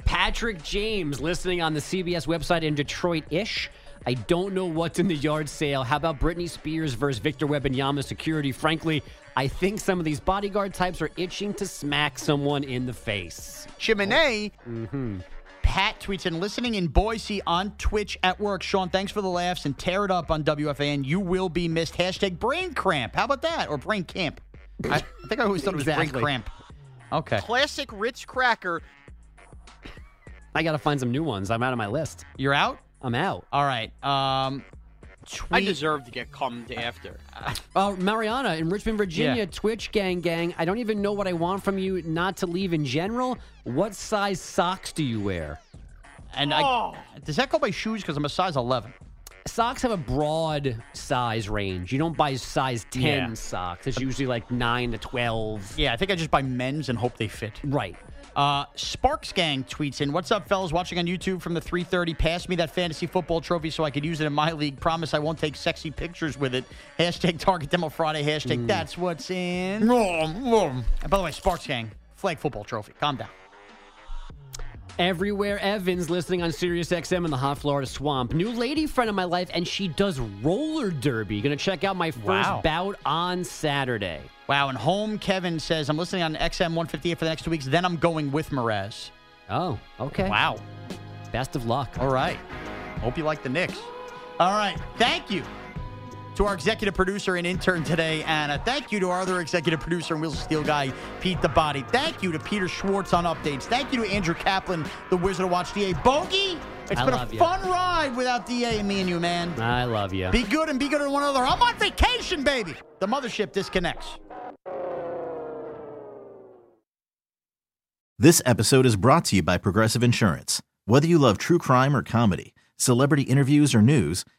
Patrick James, listening on the C B S website in Detroit-ish. I don't know what's in the yard sale. How about Britney Spears versus Victor Wembanyama security? Frankly, I think some of these bodyguard types are itching to smack someone in the face. Chimene. Mm-hmm. Pat tweets in, listening in Boise on Twitch at work. Sean, thanks for the laughs and tear it up on W F A N. You will be missed. Hashtag brain cramp. How about that? Or brain camp. I think I always thought it was exactly. Brain cramp. Okay. Classic Ritz cracker. I got to find some new ones. I'm out of my list. You're out? I'm out. All right. Um, tweet. I deserve to get cummed after. Oh, uh, Mariana in Richmond, Virginia, yeah. Twitch gang gang. I don't even know what I want from you, not to leave in general. What size socks do you wear? And oh. I, does that go by shoes? Because I'm a size eleven. Socks have a broad size range. You don't buy size ten yeah. socks. It's usually like nine to twelve. Yeah, I think I just buy men's and hope they fit. Right. Uh, Sparks Gang tweets in, what's up, fellas? Watching on YouTube from the three thirty. Pass me that fantasy football trophy so I could use it in my league. Promise I won't take sexy pictures with it. Hashtag Target Demo Friday. Hashtag mm. that's what's in. Mm-hmm. And by the way, Sparks Gang, flag football trophy. Calm down. Everywhere Evans listening on Sirius X M in the hot Florida swamp. New lady friend of my life, and she does roller derby. Going to check out my first wow. bout on Saturday. Wow, and home Kevin says, I'm listening on X M one fifty-eight for the next two weeks, then I'm going with Morash. Oh, okay. Wow. Best of luck. All right. Hope you like the Knicks. All right. Thank you to our executive producer and intern today, Anna. Thank you to our other executive producer and Wheels of Steel guy, Pete the Body. Thank you to Peter Schwartz on updates. Thank you to Andrew Kaplan, the Wizard of Watch. D A Bogey, it's I been a you. fun ride without D A and me and you, man. I love you. Be good and be good to one another. I'm on vacation, baby. The mothership disconnects. This episode is brought to you by Progressive Insurance. Whether you love true crime or comedy, celebrity interviews or news,